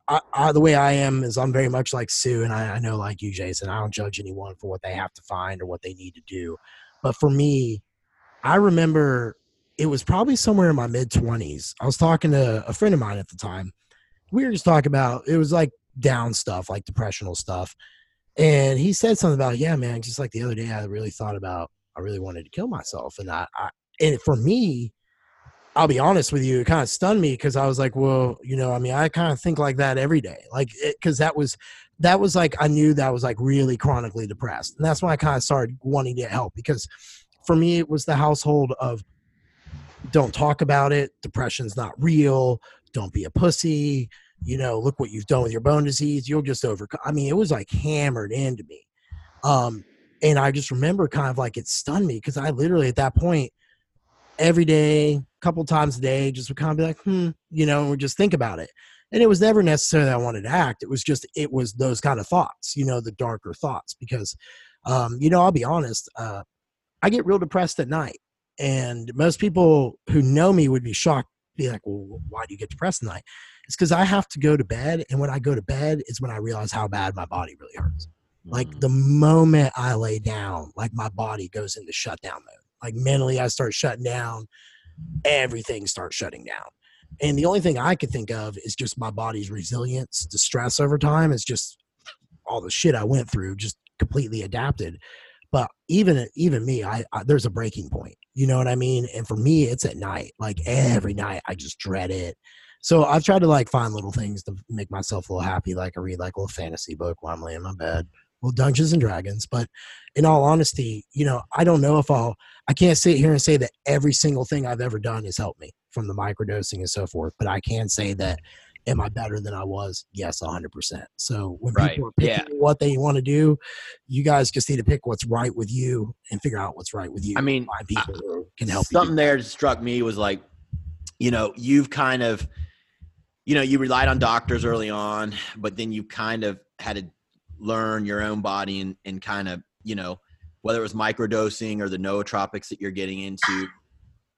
I, I, the way I am is I'm very much like Sue, and I, I know like you, Jason, I don't judge anyone for what they have to find or what they need to do. But for me, I remember it was probably somewhere in my mid-twenties. I was talking to a friend of mine at the time. We were just talking about, it was like, down stuff like depressional stuff, and he said something about yeah man just like the other day I really thought about I really wanted to kill myself. And I, I and for me, I'll be honest with you, it kind of stunned me because I was like, well, you know, I mean, I kind of think like that every day, like because that was that was like I knew that I was like really chronically depressed, and that's when I kind of started wanting to get help. Because for me it was the household of don't talk about it, depression's not real, don't be a pussy, you know, look what you've done with your bone disease. You'll just overcome. I mean, it was like hammered into me. Um, and I just remember kind of like it stunned me because I literally at that point, every day, a couple times a day, just would kind of be like, hmm, you know, and would just think about it. And it was never necessarily that I wanted to act. It was just, it was those kind of thoughts, you know, the darker thoughts. Because, um, you know, I'll be honest, uh, I get real depressed at night. And most people who know me would be shocked, be like, well, why do you get depressed at night? It's because I have to go to bed, and when I go to bed, it's when I realize how bad my body really hurts. Like the moment I lay down, like my body goes into shutdown mode. Like mentally, I start shutting down. Everything starts shutting down. And the only thing I could think of is just my body's resilience to stress over time. It's just all the shit I went through just completely adapted. But even even me, I, I there's a breaking point. You know what I mean? And for me, it's at night. Like every night, I just dread it. So I've tried to like find little things to make myself a little happy. Like I read like a little fantasy book while I'm laying in my bed, little Dungeons and Dragons. But in all honesty, you know, I don't know if I'll, I can't sit here and say that every single thing I've ever done has helped me from the microdosing and so forth. But I can say that, am I better than I was? Yes, one hundred percent. So when right. people are picking yeah. what they want to do, you guys just need to pick what's right with you and figure out what's right with you. I mean, people I, who can help something you. There struck me was like, you know, you've kind of, you know, you relied on doctors early on, but then you kind of had to learn your own body and, and kind of, you know, whether it was microdosing or the nootropics that you're getting into.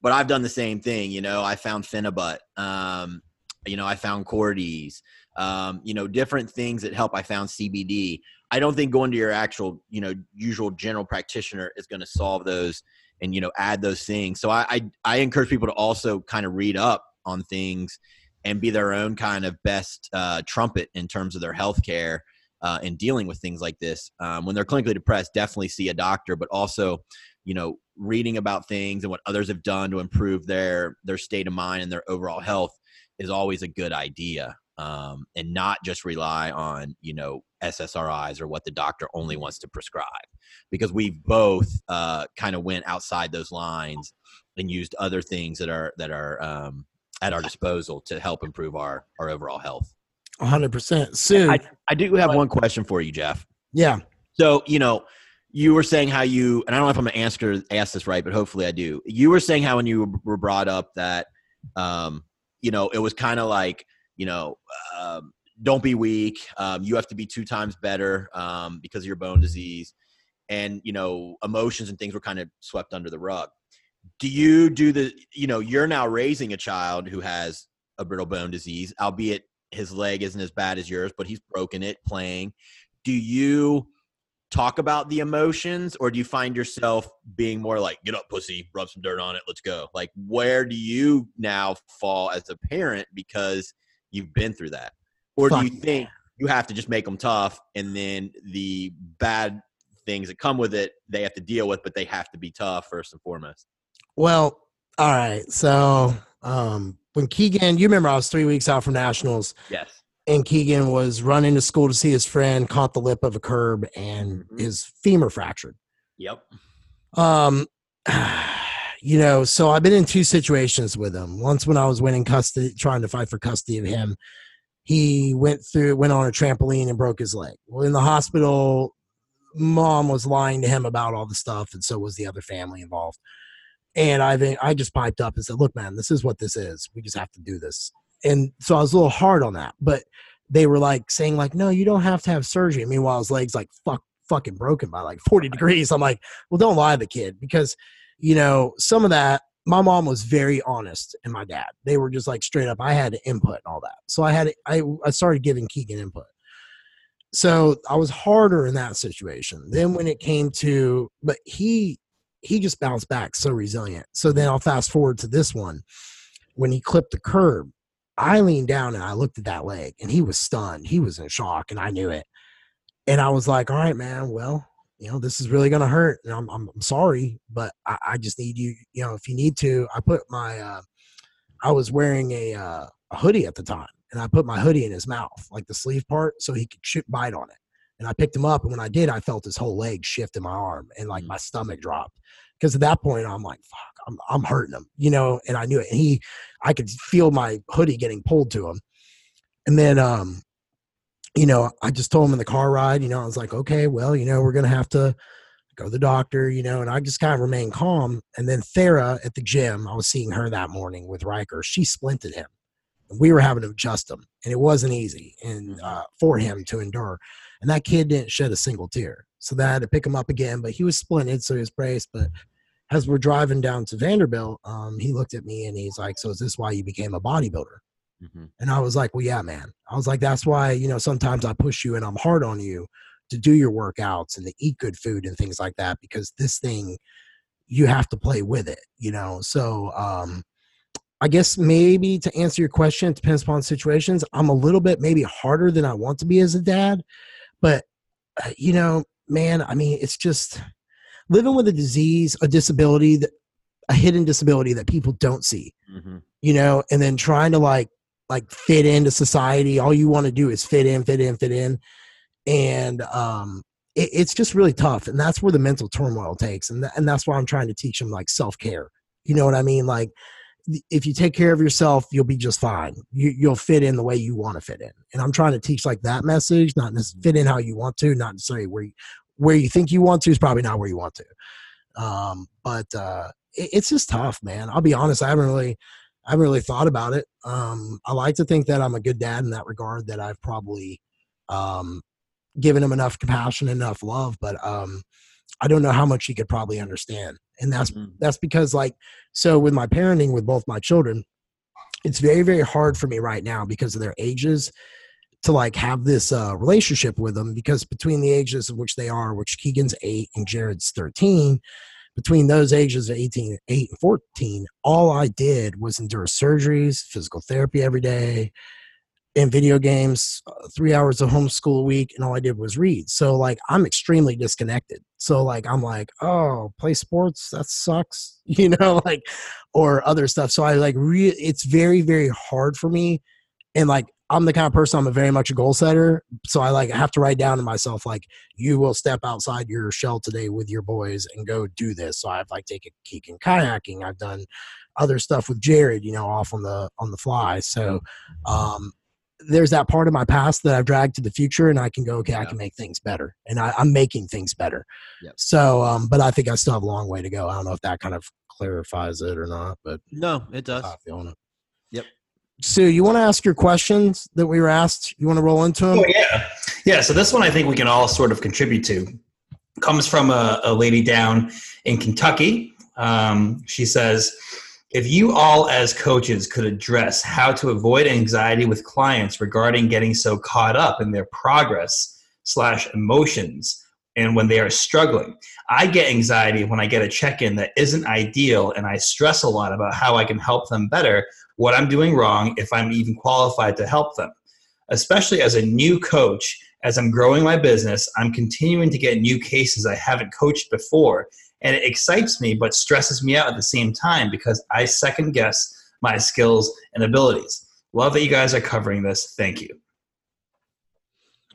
But I've done the same thing. You know, I found Phenibut, um, you know, I found Cordyceps, um, you know, different things that help. I found C B D. I don't think going to your actual, you know, usual general practitioner is going to solve those and, you know, add those things. So I, I, I encourage people to also kind of read up on things and be their own kind of best uh, trumpet in terms of their healthcare uh, and dealing with things like this. Um, when they're clinically depressed, definitely see a doctor, but also, you know, reading about things and what others have done to improve their, their state of mind and their overall health is always a good idea. Um, and not just rely on, you know, S S R Is or what the doctor only wants to prescribe, because we both uh, kind of went outside those lines and used other things that are, that are um, at our disposal to help improve our, our overall health. A hundred percent. Sue, I, I do have one question for you, Jeff. Yeah. So, you know, you were saying how you, and I don't know if I'm going to answer, ask this right, but hopefully I do. You were saying how, when you were brought up that, um, you know, it was kind of like, you know, um, don't be weak. Um, you have to be two times better um, because of your bone disease. And, you know, emotions and things were kind of swept under the rug. Do you do the, you know, you're now raising a child who has a brittle bone disease, albeit his leg isn't as bad as yours, but he's broken it playing. Do you talk about the emotions, or do you find yourself being more like, get up, pussy, rub some dirt on it, let's go? Like, where do you now fall as a parent because you've been through that? Or Fuck. do you think you have to just make them tough, and then the bad things that come with it, they have to deal with, but they have to be tough first and foremost? Well, all right. So um, when Keegan, you remember I was three weeks out from nationals. Yes. And Keegan was running to school to see his friend, caught the lip of a curb, and mm-hmm. his femur fractured. Yep. Um, you know, so I've been in two situations with him. Once when I was winning custody, trying to fight for custody of him, he went through, went on a trampoline and broke his leg. Well, in the hospital, mom was lying to him about all the stuff, and so was the other family involved. And I've, I just piped up and said, look, man, this is what this is. We just have to do this. And so I was a little hard on that, but they were like saying like, no, you don't have to have surgery. Meanwhile, his leg's like fuck, fucking broken by like forty degrees. I'm like, well, don't lie to the kid, because you know, some of that, my mom was very honest, and my dad, they were just like straight up. I had input and all that. So I had, I, I started giving Keegan input. So I was harder in that situation. Then when it came to, but he, he just bounced back so resilient. So then I'll fast forward to this one. When he clipped the curb, I leaned down and I looked at that leg, and he was stunned. He was in shock, and I knew it. And I was like, all right, man, well, you know, this is really going to hurt, and I'm, I'm, I'm sorry, but I, I just need you, you know, if you need to, I put my, uh, I was wearing a, uh, a hoodie at the time, and I put my hoodie in his mouth, like the sleeve part, so he could shoot bite on it. And I picked him up, and when I did, I felt his whole leg shift in my arm, and like my stomach dropped. Because at that point, I'm like, fuck, I'm, I'm hurting him, you know, and I knew it. And he, I could feel my hoodie getting pulled to him. And then, um, you know, I just told him in the car ride, you know, I was like, okay, well, you know, we're going to have to go to the doctor, you know, and I just kind of remained calm. And then Thera at the gym, I was seeing her that morning with Riker. She splinted him. We were having to adjust him, and it wasn't easy and uh, for him to endure. And that kid didn't shed a single tear. So they had to pick him up again, but he was splinted, so he was braced. But as we're driving down to Vanderbilt, um, he looked at me and he's like, so is this why you became a bodybuilder? Mm-hmm. And I was like, well, yeah, man. I was like, that's why, you know, sometimes I push you and I'm hard on you to do your workouts and to eat good food and things like that, because this thing, you have to play with it, you know? So um, I guess maybe to answer your question, it depends upon situations. I'm a little bit maybe harder than I want to be as a dad, but uh, you know, man, I mean, it's just living with a disease, a disability, that, a hidden disability that people don't see, mm-hmm. you know, and then trying to like, like fit into society. All you want to do is fit in, fit in, fit in. And um, it, it's just really tough. And that's where the mental turmoil takes. And, th- and that's why I'm trying to teach them like self-care. You know what I mean? Like th- if you take care of yourself, you'll be just fine. You, you'll fit in the way you want to fit in. And I'm trying to teach like that message, not necessarily fit in how you want to, not necessarily where you, where you think you want to is probably not where you want to. Um, but uh, it, it's just tough, man. I'll be honest. I haven't really, I haven't really thought about it. Um, I like to think that I'm a good dad in that regard, that I've probably um, given him enough compassion, enough love, but um, I don't know how much he could probably understand. And that's, mm-hmm. that's because like, so with my parenting with both my children, it's very, very hard for me right now because of their ages to like have this uh, relationship with them, because between the ages of which they are, which Keegan's eight and Jared's thirteen, between those ages of eighteen, eight and fourteen, all I did was endure surgeries, physical therapy every day, and video games, uh, three hours of homeschool a week, and all I did was read. So, like, I'm extremely disconnected. So, like, I'm like, oh, play sports? That sucks, you know, like, or other stuff. So I, like, re- it's very, very hard for me. And, like, I'm the kind of person, I'm a very much a goal setter. So I, like, I have to write down to myself, like, you will step outside your shell today with your boys and go do this. So I've, like, taken Keegan kayaking. I've done other stuff with Jared, you know, off on the on the fly. So, um there's that part of my past that I've dragged to the future, and I can go, okay, yeah. I can make things better, and I, I'm making things better. Yep. So, um, but I think I still have a long way to go. I don't know if that kind of clarifies it or not, but no, it does. I'm feeling it. Yep. Sue, you want to ask your questions that we were asked? You want to roll into them? Oh, yeah. Yeah. So this one, I think we can all sort of contribute to, comes from a, a lady down in Kentucky. Um, she says, if you all as coaches could address how to avoid anxiety with clients regarding getting so caught up in their progress slash emotions and when they are struggling. I get anxiety when I get a check-in that isn't ideal, and I stress a lot about how I can help them better, what I'm doing wrong, if I'm even qualified to help them. Especially as a new coach, as I'm growing my business, I'm continuing to get new cases I haven't coached before. And it excites me, but stresses me out at the same time because I second guess my skills and abilities. Love that you guys are covering this. Thank you.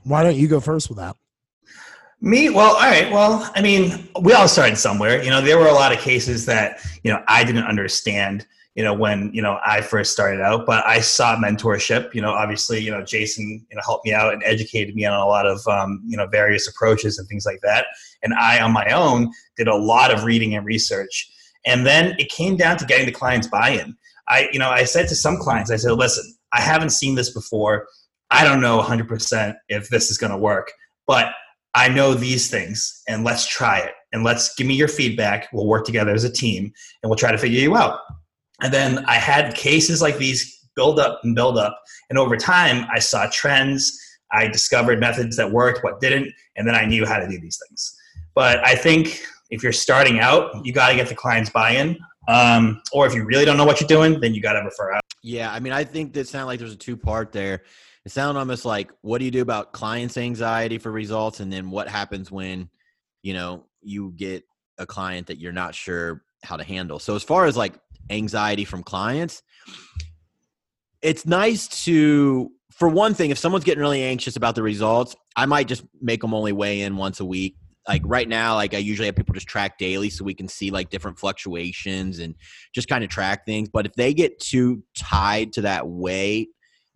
Why don't you go first with that? Me? Well, all right. Well, I mean, we all started somewhere. You know, there were a lot of cases that, you know, I didn't understand, you know, when, you know, I first started out, but I saw mentorship. You know, obviously, you know, Jason, you know, helped me out and educated me on a lot of, um, you know, various approaches and things like that. And I, on my own, did a lot of reading and research. And then it came down to getting the client's buy-in. I, you know, I said to some clients, I said, listen, I haven't seen this before. I don't know one hundred percent if this is going to work, but I know these things, and let's try it. And let's give me your feedback. We'll work together as a team, and we'll try to figure you out. And then I had cases like these build up and build up. And over time, I saw trends. I discovered methods that worked, what didn't. And then I knew how to do these things. But I think if you're starting out, you got to get the client's buy-in. Um, or if you really don't know what you're doing, then you got to refer out. Yeah. I mean, I think that sounds like there's a two part there. It sounds almost like, what do you do about clients' anxiety for results? And then what happens when, you know, you get a client that you're not sure how to handle. So as far as like anxiety from clients, it's nice to, for one thing, if someone's getting really anxious about the results, I might just make them only weigh in once a week. Like right now, like I usually have people just track daily so we can see like different fluctuations and just kind of track things. But if they get too tied to that weigh,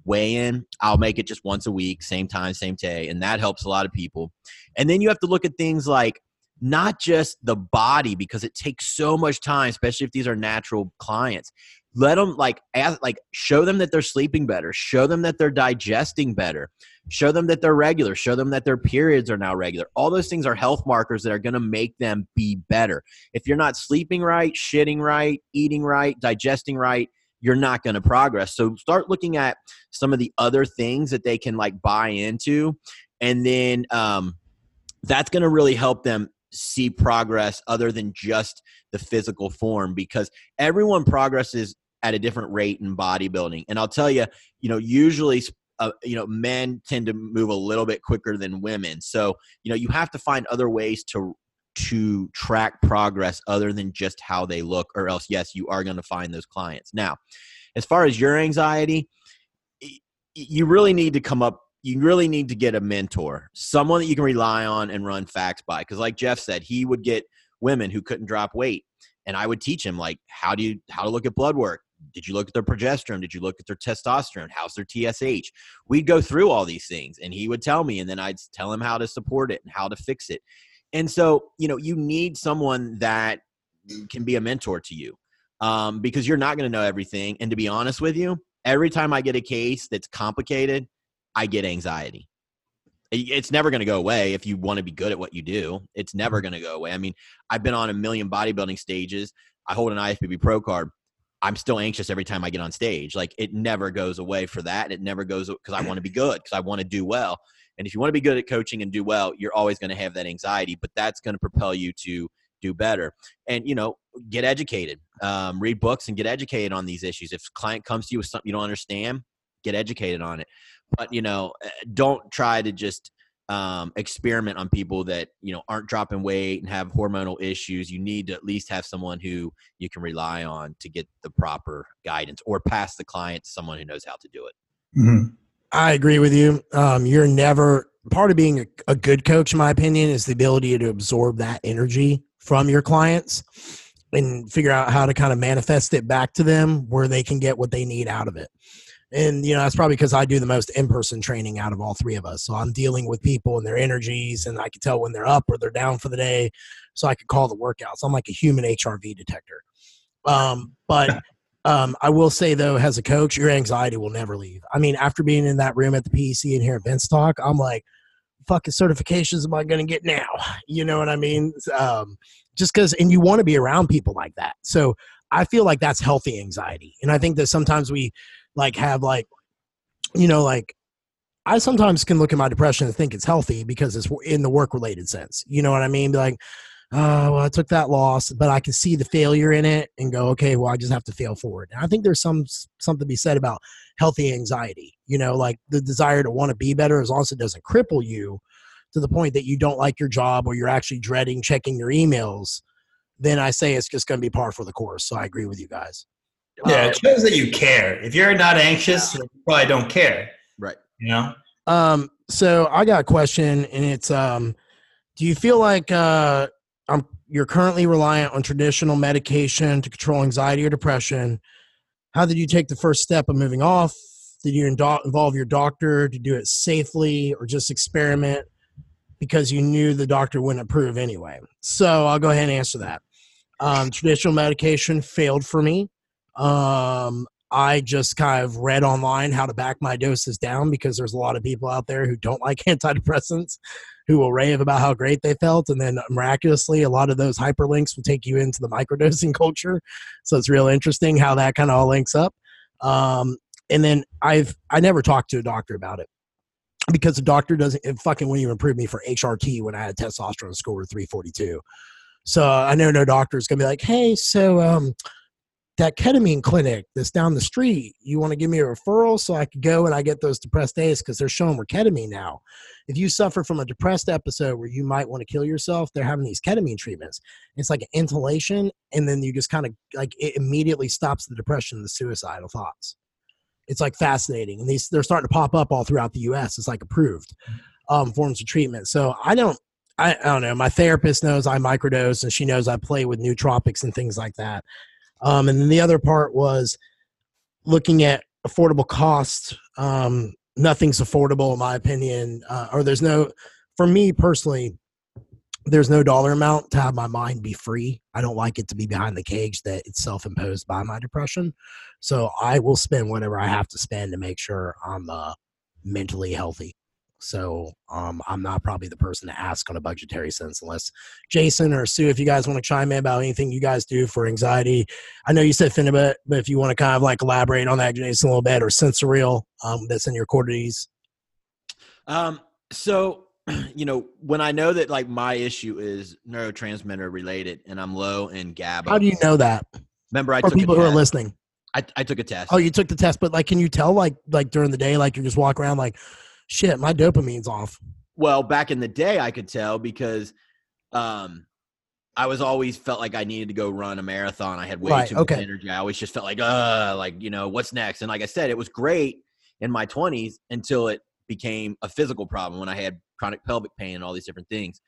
weigh in, I'll make it just once a week, same time, same day. And that helps a lot of people. And then you have to look at things like not just the body, because it takes so much time, especially if these are natural clients. Let them like, ask, like show them that they're sleeping better. Show them that they're digesting better. Show them that they're regular. Show them that their periods are now regular. All those things are health markers that are going to make them be better. If you're not sleeping right, shitting right, eating right, digesting right, you're not going to progress. So start looking at some of the other things that they can like buy into. And then um, that's going to really help them see progress other than just the physical form, because everyone progresses at a different rate in bodybuilding. And I'll tell you, you know, usually, uh, you know, men tend to move a little bit quicker than women. So, you know, you have to find other ways to, to track progress other than just how they look, or else, yes, you are going to find those clients. Now, as far as your anxiety, you really need to come up, you really need to get a mentor, someone that you can rely on and run facts by. Cause like Jeff said, he would get women who couldn't drop weight. And I would teach him like, how do you, how to look at blood work? Did you look at their progesterone? Did you look at their testosterone? How's their T S H? We'd go through all these things and he would tell me, and then I'd tell him how to support it and how to fix it. And so, you know, you need someone that can be a mentor to you. um, because you're not going to know everything. And to be honest with you, every time I get a case that's complicated, I get anxiety. It's never going to go away if you want to be good at what you do. It's never going to go away. I mean, I've been on a million bodybuilding stages. I hold an I F B B pro card. I'm still anxious every time I get on stage. Like, it never goes away for that. It never goes, because I want to be good, because I want to do well. And if you want to be good at coaching and do well, you're always going to have that anxiety, but that's going to propel you to do better. And, you know, get educated, um, read books and get educated on these issues. If a client comes to you with something you don't understand, get educated on it. But, you know, don't try to just um, experiment on people that, you know, aren't dropping weight and have hormonal issues. You need to at least have someone who you can rely on to get the proper guidance, or pass the client to someone who knows how to do it. Mm-hmm. I agree with you. Um, you're never part of being a, a good coach, in my opinion, is the ability to absorb that energy from your clients and figure out how to kind of manifest it back to them where they can get what they need out of it. And, you know, that's probably because I do the most in-person training out of all three of us. So I'm dealing with people and their energies, and I can tell when they're up or they're down for the day. So I could call the workouts. I'm like a human H R V detector. Um, but Um, I will say, though, as a coach, your anxiety will never leave. I mean, after being in that room at the P E C and here at Vince Talk, I'm like, fucking certifications am I going to get now? You know what I mean? Um, just because, and you want to be around people like that. So I feel like that's healthy anxiety. And I think that sometimes we like have like, you know, like I sometimes can look at my depression and think it's healthy because it's in the work-related sense. You know what I mean? Like, Uh, well, I took that loss, but I can see the failure in it and go, okay, well, I just have to fail forward. And I think there's some something to be said about healthy anxiety, you know, like the desire to want to be better, as long as it doesn't cripple you to the point that you don't like your job or you're actually dreading checking your emails. Then I say it's just going to be par for the course. So I agree with you guys. Yeah, um, it shows that you care. If you're not anxious, yeah. You probably don't care. Right. You know? Um, so I got a question, and it's, um, do you feel like, uh, Um, you're currently reliant on traditional medication to control anxiety or depression? How did you take the first step of moving off? Did you indo- involve your doctor to do it safely, or just experiment because you knew the doctor wouldn't approve anyway? So I'll go ahead and answer that. Um, traditional medication failed for me. Um, I just kind of read online how to back my doses down, because there's a lot of people out there who don't like antidepressants, who will rave about how great they felt. And then miraculously, a lot of those hyperlinks will take you into the microdosing culture. So it's real interesting how that kind of all links up. Um, and then I've, I never talked to a doctor about it, because the doctor doesn't, it fucking wouldn't even approve me for H R T when I had a testosterone score of three forty-two. So I know no doctor is going to be like, hey, so um, that ketamine clinic that's down the street, you want to give me a referral so I could go and I get those depressed days, because they're showing where ketamine now. If you suffer from a depressed episode where you might want to kill yourself, they're having these ketamine treatments. It's like an inhalation, and then you just kind of like, it immediately stops the depression and the suicidal thoughts. It's like fascinating. And these, they're starting to pop up all throughout the U S. It's like approved um, forms of treatment. So I don't, I, I don't know. My therapist knows I microdose, and she knows I play with nootropics and things like that. Um, and then the other part was looking at affordable costs. Um, nothing's affordable, in my opinion, uh, or there's no, for me personally, there's no dollar amount to have my mind be free. I don't like it to be behind the cage that it's self-imposed by my depression. So I will spend whatever I have to spend to make sure I'm uh, mentally healthy. So um, I'm not probably the person to ask on a budgetary sense, unless Jason or Sue, if you guys want to chime in about anything you guys do for anxiety. I know you said Phenibut, but if you want to kind of like elaborate on that, Jason, a little bit, or Sensorial um, that's in your Cordyceps. Um, so, you know, when I know that like my issue is neurotransmitter related and I'm low in GABA. How do you know that? Remember, I for took people who are listening. I, I took a test. Oh, you took the test, but like, can you tell like, like during the day, like you just walk around like, shit, my dopamine's off. Well, back in the day, I could tell because um, I was always felt like I needed to go run a marathon. I had way right, too okay. much energy. I always just felt like, uh, like, you know, what's next? And like I said, it was great in my twenties until it became a physical problem when I had chronic pelvic pain and all these different things.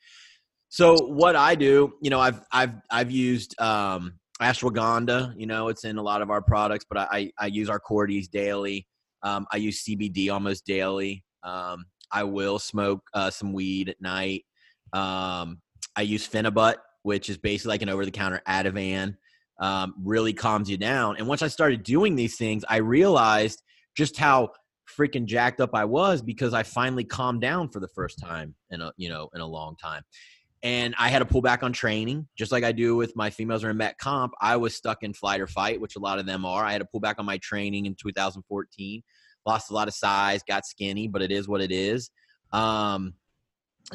So what I do, you know, I've I've I've used um, ashwagandha. You know, it's in a lot of our products, but I I, I use our Cordyceps daily. Um, I use C B D almost daily. Um, I will smoke, uh, some weed at night. Um, I use Phenibut, which is basically like an over the counter Ativan. um, really calms you down. And once I started doing these things, I realized just how freaking jacked up I was, because I finally calmed down for the first time in a, you know, in a long time. And I had to pull back on training, just like I do with my females who are in Met Comp. I was stuck in flight or fight, which a lot of them are. I had to pull back on my training in two thousand fourteen, lost a lot of size, got skinny, but it is what it is. Um,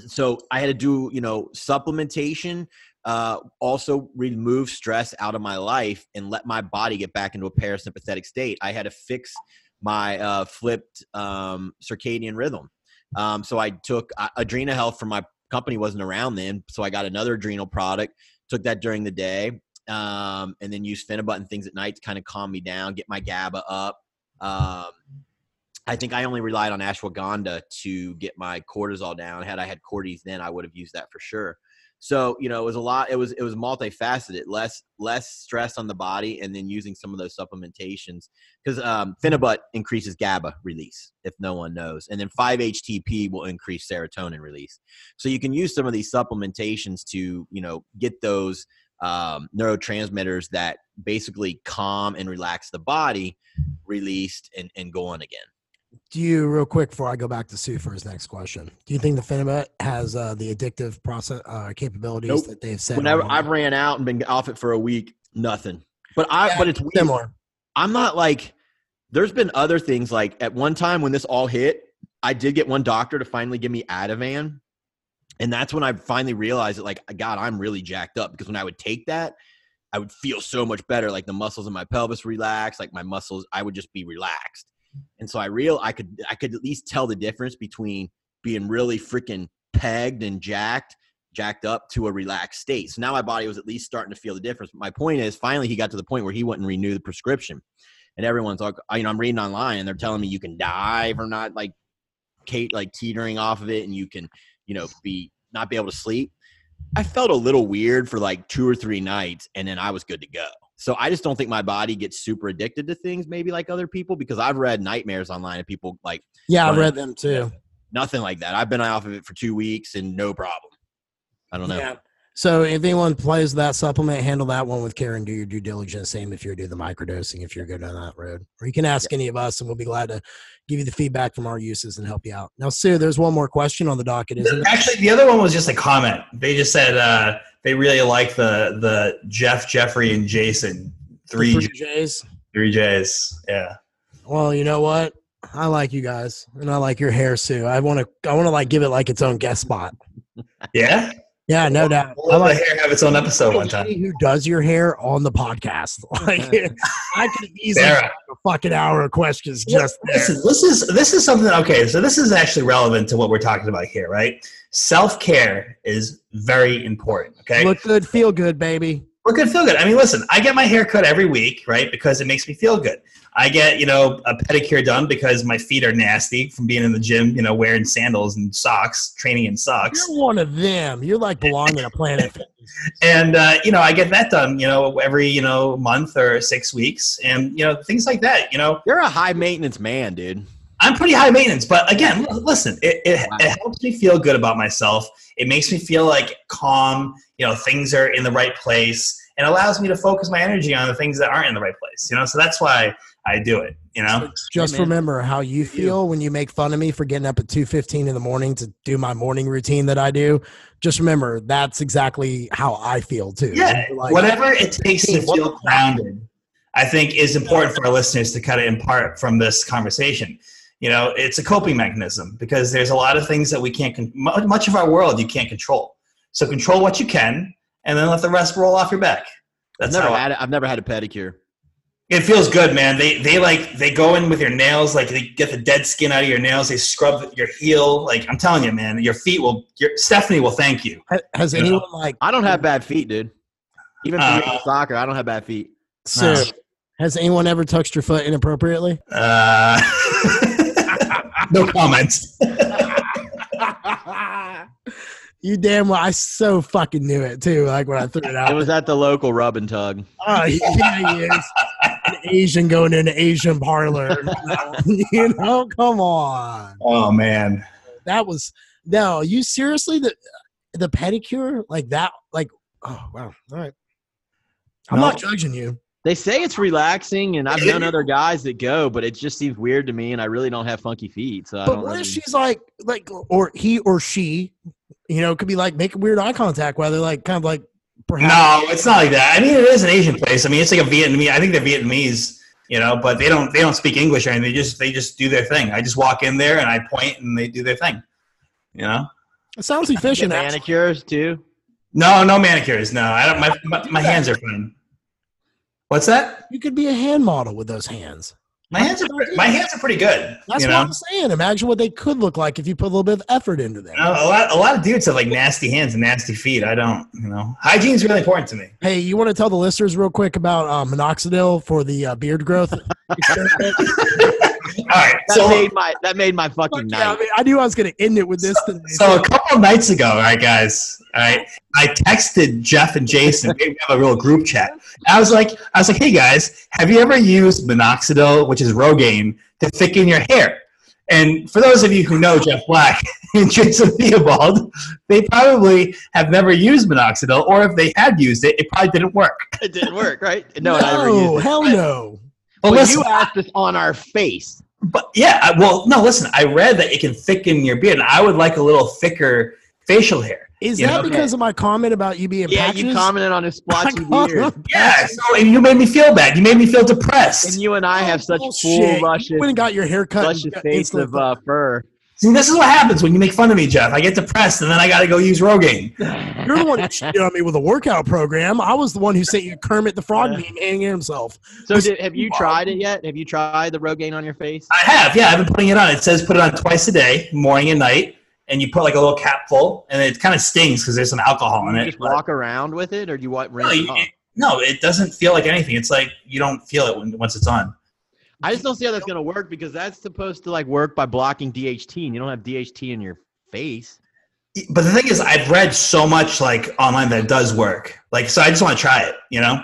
so I had to do, you know, supplementation, uh, also remove stress out of my life and let my body get back into a parasympathetic state. I had to fix my uh, flipped um, circadian rhythm. Um, so I took uh, Adrena Health from my company wasn't around then. So I got another adrenal product, took that during the day, um, and then used Phenibut and things at night to kind of calm me down, get my GABA up. Um, I think I only relied on ashwagandha to get my cortisol down. Had I had Cordy's then, I would have used that for sure. So, you know, it was a lot, it was, it was multifaceted, less, less stress on the body. And then using some of those supplementations, because um, Phenibut increases GABA release, if no one knows. And then five H T P will increase serotonin release. So you can use some of these supplementations to, you know, get those um, neurotransmitters that basically calm and relax the body released and, and go on again. Do you, real quick, before I go back to Sue for his next question, do you think the Phenibut has uh, the addictive process uh, capabilities nope. that they've said? Whenever I've ran out and been off it for a week, nothing. But I, yeah, but it's similar. Weird. I'm not like, there's been other things. Like at one time when this all hit, I did get one doctor to finally give me Ativan. And that's when I finally realized that, like, God, I'm really jacked up, because when I would take that, I would feel so much better. Like the muscles in my pelvis relaxed, like my muscles, I would just be relaxed. And so I real I could I could at least tell the difference between being really freaking pegged and jacked, jacked up to a relaxed state. So now my body was at least starting to feel the difference. But my point is, finally he got to the point where he wouldn't renew the prescription. And everyone's like, you know, I'm reading online and they're telling me you can die from not like Kate like teetering off of it, and you can, you know, be not be able to sleep. I felt a little weird for like two or three nights, and then I was good to go. So I just don't think my body gets super addicted to things maybe like other people, because I've read nightmares online of people like. Yeah, I read them too. Nothing like that. I've been off of it for two weeks and no problem. I don't know. Yeah. So if anyone plays that supplement, handle that one with care and do your due diligence. Same if you do the microdosing, if you're good on that road. Or you can ask yeah. any of us, and we'll be glad to give you the feedback from our uses and help you out. Now, Sue, there's one more question on the docket, isn't there? Actually, the other one was just a comment. They just said uh, they really like the the Jeff, Jeffrey, and Jason. Three, three J's. Three J's, yeah. Well, you know what? I like you guys, and I like your hair, Sue. I want to, I want to like give it like its own guest spot. Yeah? Yeah, no we'll, doubt. We'll let like, the hair have its own episode one time. Who does your hair on the podcast? Like, I could easily have a fucking hour of questions well, just there. Listen, this is this is something. Okay, so this is actually relevant to what we're talking about here, right? Self care is very important. Okay, look good, feel good, baby. Look good, feel good. I mean, listen, I get my hair cut every week, right? Because it makes me feel good. I get, you know, a pedicure done because my feet are nasty from being in the gym, you know, wearing sandals and socks, training in socks. You're one of them. You're like belonging a planet. And, uh, you know, I get that done, you know, every, you know, month or six weeks and, you know, things like that, you know. You're a high maintenance man, dude. I'm pretty high maintenance, but again, listen, it, it, wow. it helps me feel good about myself. It makes me feel like calm, you know, things are in the right place, and allows me to focus my energy on the things that aren't in the right place, you know? So that's why I do it, you know? Just remember how you feel when you make fun of me for getting up at two fifteen in the morning to do my morning routine that I do. Just remember, that's exactly how I feel too. Yeah, like, whatever it takes to feel grounded, I think is important for our listeners to kind of impart from this conversation. You know, it's a coping mechanism because there's a lot of things that we can't, con- much of our world you can't control. So control what you can and then let the rest roll off your back. That's I've never, how I, had, I've never had a pedicure. It feels good, man. They they like, they go in with your nails, like they get the dead skin out of your nails. They scrub your heel. Like I'm telling you, man, your feet will, your Stephanie will thank you. Has you anyone know? Like, I don't have bad feet, dude. Even for uh, soccer, I don't have bad feet. So uh, has anyone ever touched your foot inappropriately? Uh, no comments. You damn well. I so fucking knew it too. Like when I threw it out, it was at the local rub and tug. Oh yeah, he is an Asian going into Asian parlor. You know, come on. Oh man, that was no. You seriously the the pedicure like that? Like oh wow, all right. I'm no, not judging you. They say it's relaxing, and I've known other guys that go, but it just seems weird to me, and I really don't have funky feet. So but I don't what really... if she's like, like, or he or she, you know, could be like making weird eye contact while they're like, kind of like, perhaps. No, it's not like that. I mean, it is an Asian place. I mean, it's like a Vietnamese. I think they're Vietnamese, you know, but they don't they don't speak English or anything. They just they just do their thing. I just walk in there and I point, and they do their thing. You know, it sounds efficient. Manicures too. No, no manicures. No, I don't. My my, my hands are fine. What's that? You could be a hand model with those hands. My hands are pretty, my hands are pretty good. That's you know? what I'm saying. Imagine what they could look like if you put a little bit of effort into them. You know, a lot, a lot of dudes have like nasty hands and nasty feet. I don't, you know. Hygiene is really important to me. Hey, you want to tell the listeners real quick about uh, minoxidil for the uh, beard growth? All right, that so, made my that made my fucking night. Yeah, I, mean, I knew I was going to end it with this. So, today. so a couple of nights ago, all right, guys, all right, I texted Jeff and Jason. We have a real group chat. I was like, I was like, hey guys, have you ever used minoxidil, which is Rogaine, to thicken your hair? And for those of you who know Jeff Black and Jason Theobald, they probably have never used minoxidil, or if they had used it, it probably didn't work. It didn't work, right? No, no I never used it. hell no. Well, well listen, you asked this on our face. But yeah, I, well, no, listen, I read that it can thicken your beard, and I would like a little thicker facial hair. Is that know? because okay. of my comment about you being yeah, patches? Yeah, you commented on his splotchy beard. Yeah, so, and you made me feel bad. You made me feel depressed. And you and I oh, have such full, luscious, you went and got your hair cut luscious got face of uh, fur. See, this is what happens when you make fun of me, Jeff. I get depressed, and then I got to go use Rogaine. You're the one who cheated on me with a workout program. I was the one who sent you Kermit the Frog yeah. being hanging himself. So did, have you tried it yet? Have you tried the Rogaine on your face? I have, yeah. I've been putting it on. It says put it on twice a day, morning and night, and you put like a little capful, and it kind of stings because there's some alcohol in you it. Just walk around with it, or do you want rinse no, it off? No, it doesn't feel like anything. It's like you don't feel it when, once it's on. I just don't see how that's going to work because that's supposed to like work by blocking D H T, and you don't have D H T in your face. But the thing is, I've read so much like online that it does work. Like, so I just want to try it, you know?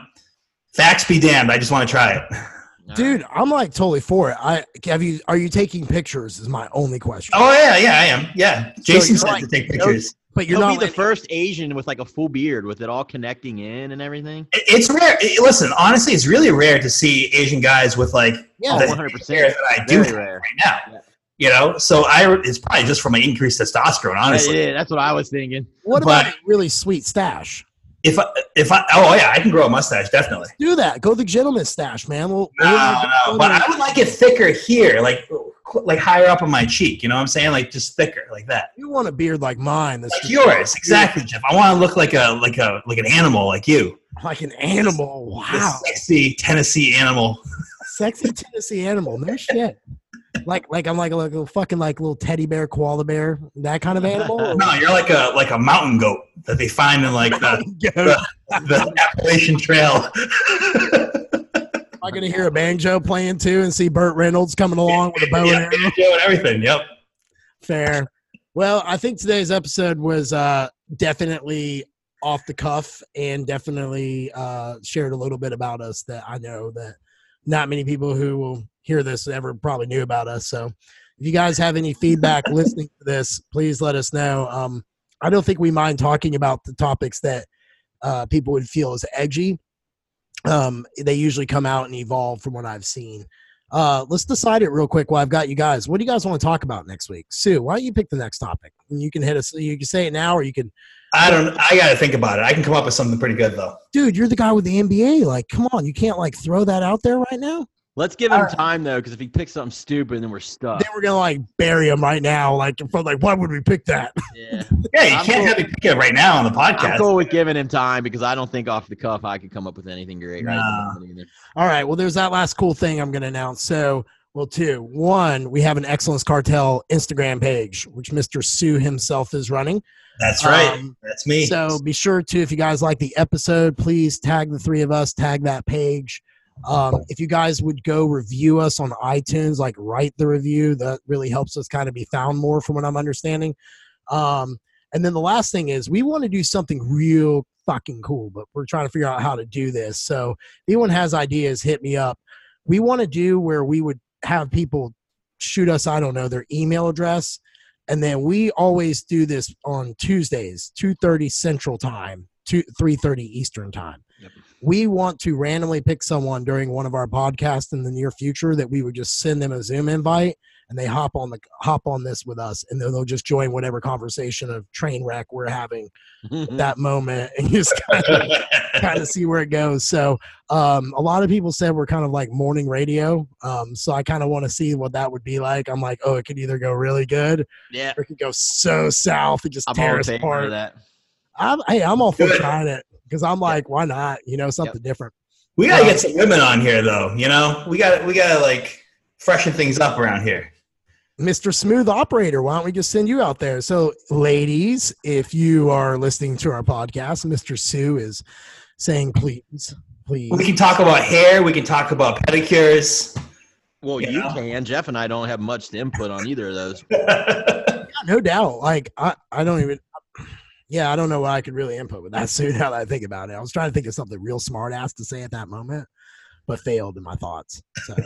Facts be damned. I just want to try it. Dude, I'm like totally for it. I have you, are you taking pictures is my only question. Oh yeah. Yeah, I am. Yeah. Jason so said like, to take pictures. But you're He'll not be the first Asian with like a full beard with it all connecting in and everything. It's rare. It, listen, honestly, it's really rare to see Asian guys with like yeah, the one hundred percent hair that I do have right now. Yeah. You know, so I it's probably just from my increased testosterone. Honestly, yeah, that's what I was thinking. What but about a really sweet stash? If I, if I, oh yeah, I can grow a mustache definitely. Let's do that. Go the gentleman stash, man. We'll, no, we'll no, but I would like it thicker here, like. like higher up on my cheek, you know what I'm saying? Like just thicker, like that. You want a beard like mine. That's like yours, exactly, Jeff. I want to look like a like a like an animal, like you. Like an animal, wow. The sexy Tennessee animal. Sexy Tennessee animal, no shit. Like like I'm like a, like a fucking like little teddy bear, koala bear, that kind of animal? No, you're like a like a mountain goat that they find in like the, the, the Appalachian Trail. Am I going to hear a banjo playing too and see Burt Reynolds coming along with a bow yeah, and arrow? Banjo and everything, yep. Fair. Well, I think today's episode was uh, definitely off the cuff and definitely uh, shared a little bit about us that I know that not many people who will hear this ever probably knew about us. So if you guys have any feedback listening to this, please let us know. Um, I don't think we mind talking about the topics that uh, people would feel is edgy. Um, they usually come out and evolve from what I've seen. Uh, let's decide it real quick while I've got you guys. What do you guys want to talk about next week? Sue, why don't you pick the next topic? You can hit us. You can say it now, or you can. I don't. I gotta think about it. I can come up with something pretty good though. Dude, you're the guy with the M B A. Like, come on, you can't like throw that out there right now. Let's give him time though, because if he picks something stupid, then we're stuck. Then we're gonna like bury him right now. Like, like why would we pick that? Yeah, yeah, you I'm can't cool. have him pick it right now on the podcast. I'm cool with giving him time because I don't think off the cuff I could come up with anything great. Nah. Right? All right. Well, there's that last cool thing I'm gonna announce. So, well, two, one, we have an Excellence Cartel Instagram page, which Mister Sue himself is running. That's right. Um, That's me. So be sure to, if you guys like the episode, please tag the three of us. Tag that page. Um, if you guys would go review us on iTunes, like write the review, that really helps us kind of be found more from what I'm understanding. Um, and then the last thing is we want to do something real fucking cool, but we're trying to figure out how to do this. So if anyone has ideas, hit me up. We want to do where we would have people shoot us, I don't know, their email address. And then we always do this on Tuesdays, two thirty Central Time. two, three thirty Eastern time. Yep. We want to randomly pick someone during one of our podcasts in the near future that we would just send them a Zoom invite, and they hop on the hop on this with us, and then they'll just join whatever conversation of train wreck we're having at that moment, and just kind of, kind of see where it goes. So um, a lot of people said we're kind of like morning radio, um, so I kind of want to see what that would be like. I'm like, oh, it could either go really good, yeah, or it could go so south and just I'm tear us apart. That. I'm, hey, I'm all for trying it because I'm like, why not? You know, something yep. different. We gotta um, get some women on here, though. You know, we got we gotta like freshen things up around here. Mister Smooth Operator, why don't we just send you out there? So, ladies, if you are listening to our podcast, Mister Sue is saying, please, please. We can talk about hair. We can talk about pedicures. Well, you, you know? can. Jeff and I don't have much to input on either of those. Yeah, no doubt. Like, I, I don't even – yeah, I don't know what I could really input with that, Sue, now that I think about it. I was trying to think of something real smart-ass to say at that moment, but failed in my thoughts, so –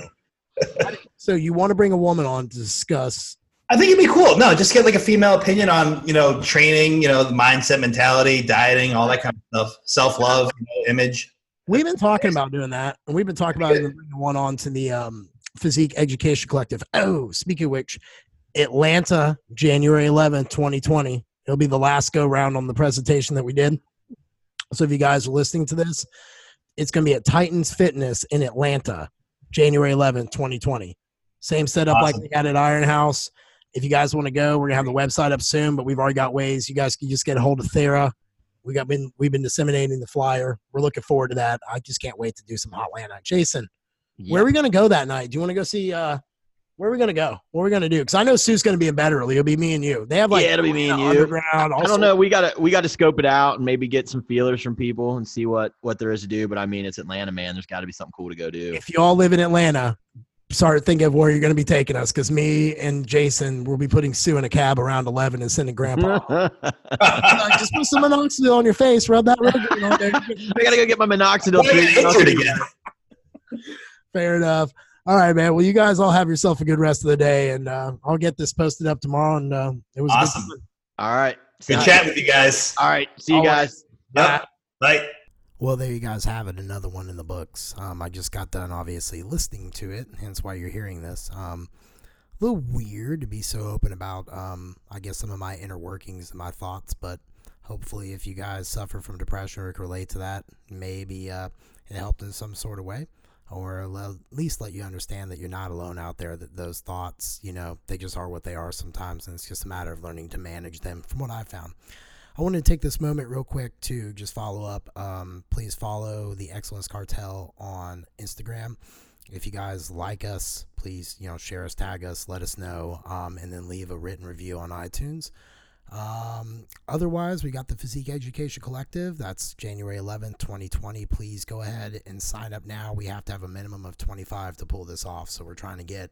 So you want to bring a woman on to discuss? I think it'd be cool. No, just get like a female opinion on, you know, training, you know, the mindset, mentality, dieting, all that kind of stuff, self-love, you know, image. We've been talking about doing that, and we've been talking about bringing one on to the um, Physique Education Collective. Oh, speaking of which, Atlanta, January eleventh, twenty twenty. It'll be the last go round on the presentation that we did. So if you guys are listening to this, it's going to be at Titans Fitness in Atlanta. January eleventh, twenty twenty. Same setup awesome. like we got at Iron House. If you guys want to go, we're gonna have the website up soon, but we've already got ways. You guys can just get a hold of Thera. We got been we've been disseminating the flyer. We're looking forward to that. I just can't wait to do some Hotlanta. Jason, yeah. where are we gonna go that night? Do you want to go see? Uh, where are we gonna go? What are we gonna do? Because I know Sue's gonna be in bed early. It'll be me and you. They have like yeah, it'll be me and you. I don't know. We gotta we gotta scope it out and maybe get some feelers from people and see what what there is to do. But I mean, it's Atlanta, man. There's got to be something cool to go do. If you all live in Atlanta, start thinking of where you're gonna be taking us. Because me and Jason will be putting Sue in a cab around eleven and sending Grandpa. Like, just put some minoxidil on your face. Rub that Rogaine on there. I gotta go get my minoxidil. Fair enough. All right, man. Well, you guys all have yourself a good rest of the day, and uh, I'll get this posted up tomorrow. And uh, it was awesome. Good. All right. Good chat with you guys. All right. See you all guys. Right. Yep. Bye. Bye. Well, there you guys have it. Another one in the books. Um, I just got done, obviously, listening to it. Hence why you're hearing this. Um, a little weird to be so open about, um, I guess, some of my inner workings and my thoughts. But hopefully, if you guys suffer from depression or can relate to that, maybe uh, it helped in some sort of way. Or at least let you understand that you're not alone out there, that those thoughts, you know, they just are what they are sometimes, and it's just a matter of learning to manage them, from what I found. I wanted to take this moment real quick to just follow up. Um, please follow the Excellence Cartel on Instagram. If you guys like us, please, you know, share us, tag us, let us know, um, and then leave a written review on iTunes. Um, otherwise, we got the Physique Education Collective. That's January eleventh, twenty twenty. Please go ahead and sign up now. We have to have a minimum of twenty-five to pull this off. So we're trying to get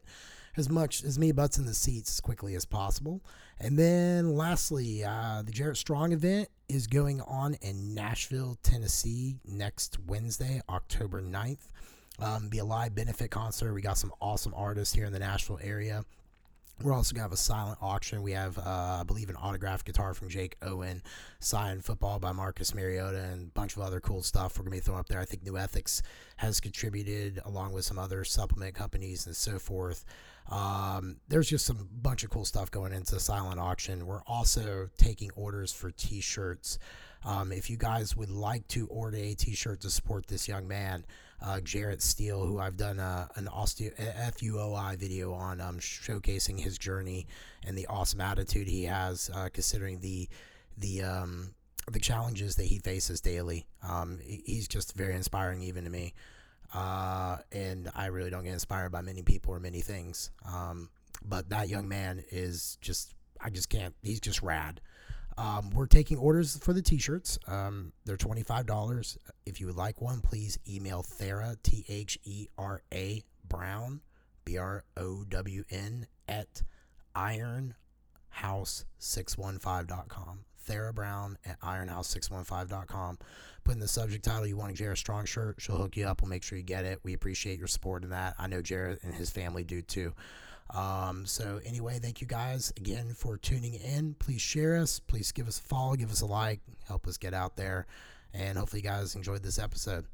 as much as me butts in the seats as quickly as possible. And then lastly, uh, the Jarrett Strong event is going on in Nashville, Tennessee next Wednesday, October ninth. Um, be a live benefit concert. We got some awesome artists here in the Nashville area. We're also going to have a silent auction. We have, uh, I believe, an autographed guitar from Jake Owen, signed football by Marcus Mariota, and a bunch of other cool stuff we're going to be throwing up there. I think New Ethics has contributed, along with some other supplement companies and so forth. Um, there's just some bunch of cool stuff going into the silent auction. We're also taking orders for T-shirts. Um, if you guys would like to order a T-shirt to support this young man, uh, Jarrett Steele, who I've done a, an osteo- F U O I video on, um, showcasing his journey and the awesome attitude he has, uh, considering the the um, the challenges that he faces daily. Um, he's just very inspiring, even to me. Uh, and I really don't get inspired by many people or many things. Um, but that young man is just, I just can't, he's just rad. Um, we're taking orders for the T-shirts. Um, they're twenty-five dollars. If you would like one, please email Thera, T H E R A, Brown, B R O W N, at iron house six one five dot com. Thera Brown at iron house six one five dot com. Put in the subject title, you want a Jarrett Strong shirt. She'll hook you up. We'll make sure you get it. We appreciate your support in that. I know Jarrett and his family do too. Um, so anyway, thank you guys again for tuning in. Please share us. Please give us a follow. Give us a like. Help us get out there. And hopefully you guys enjoyed this episode.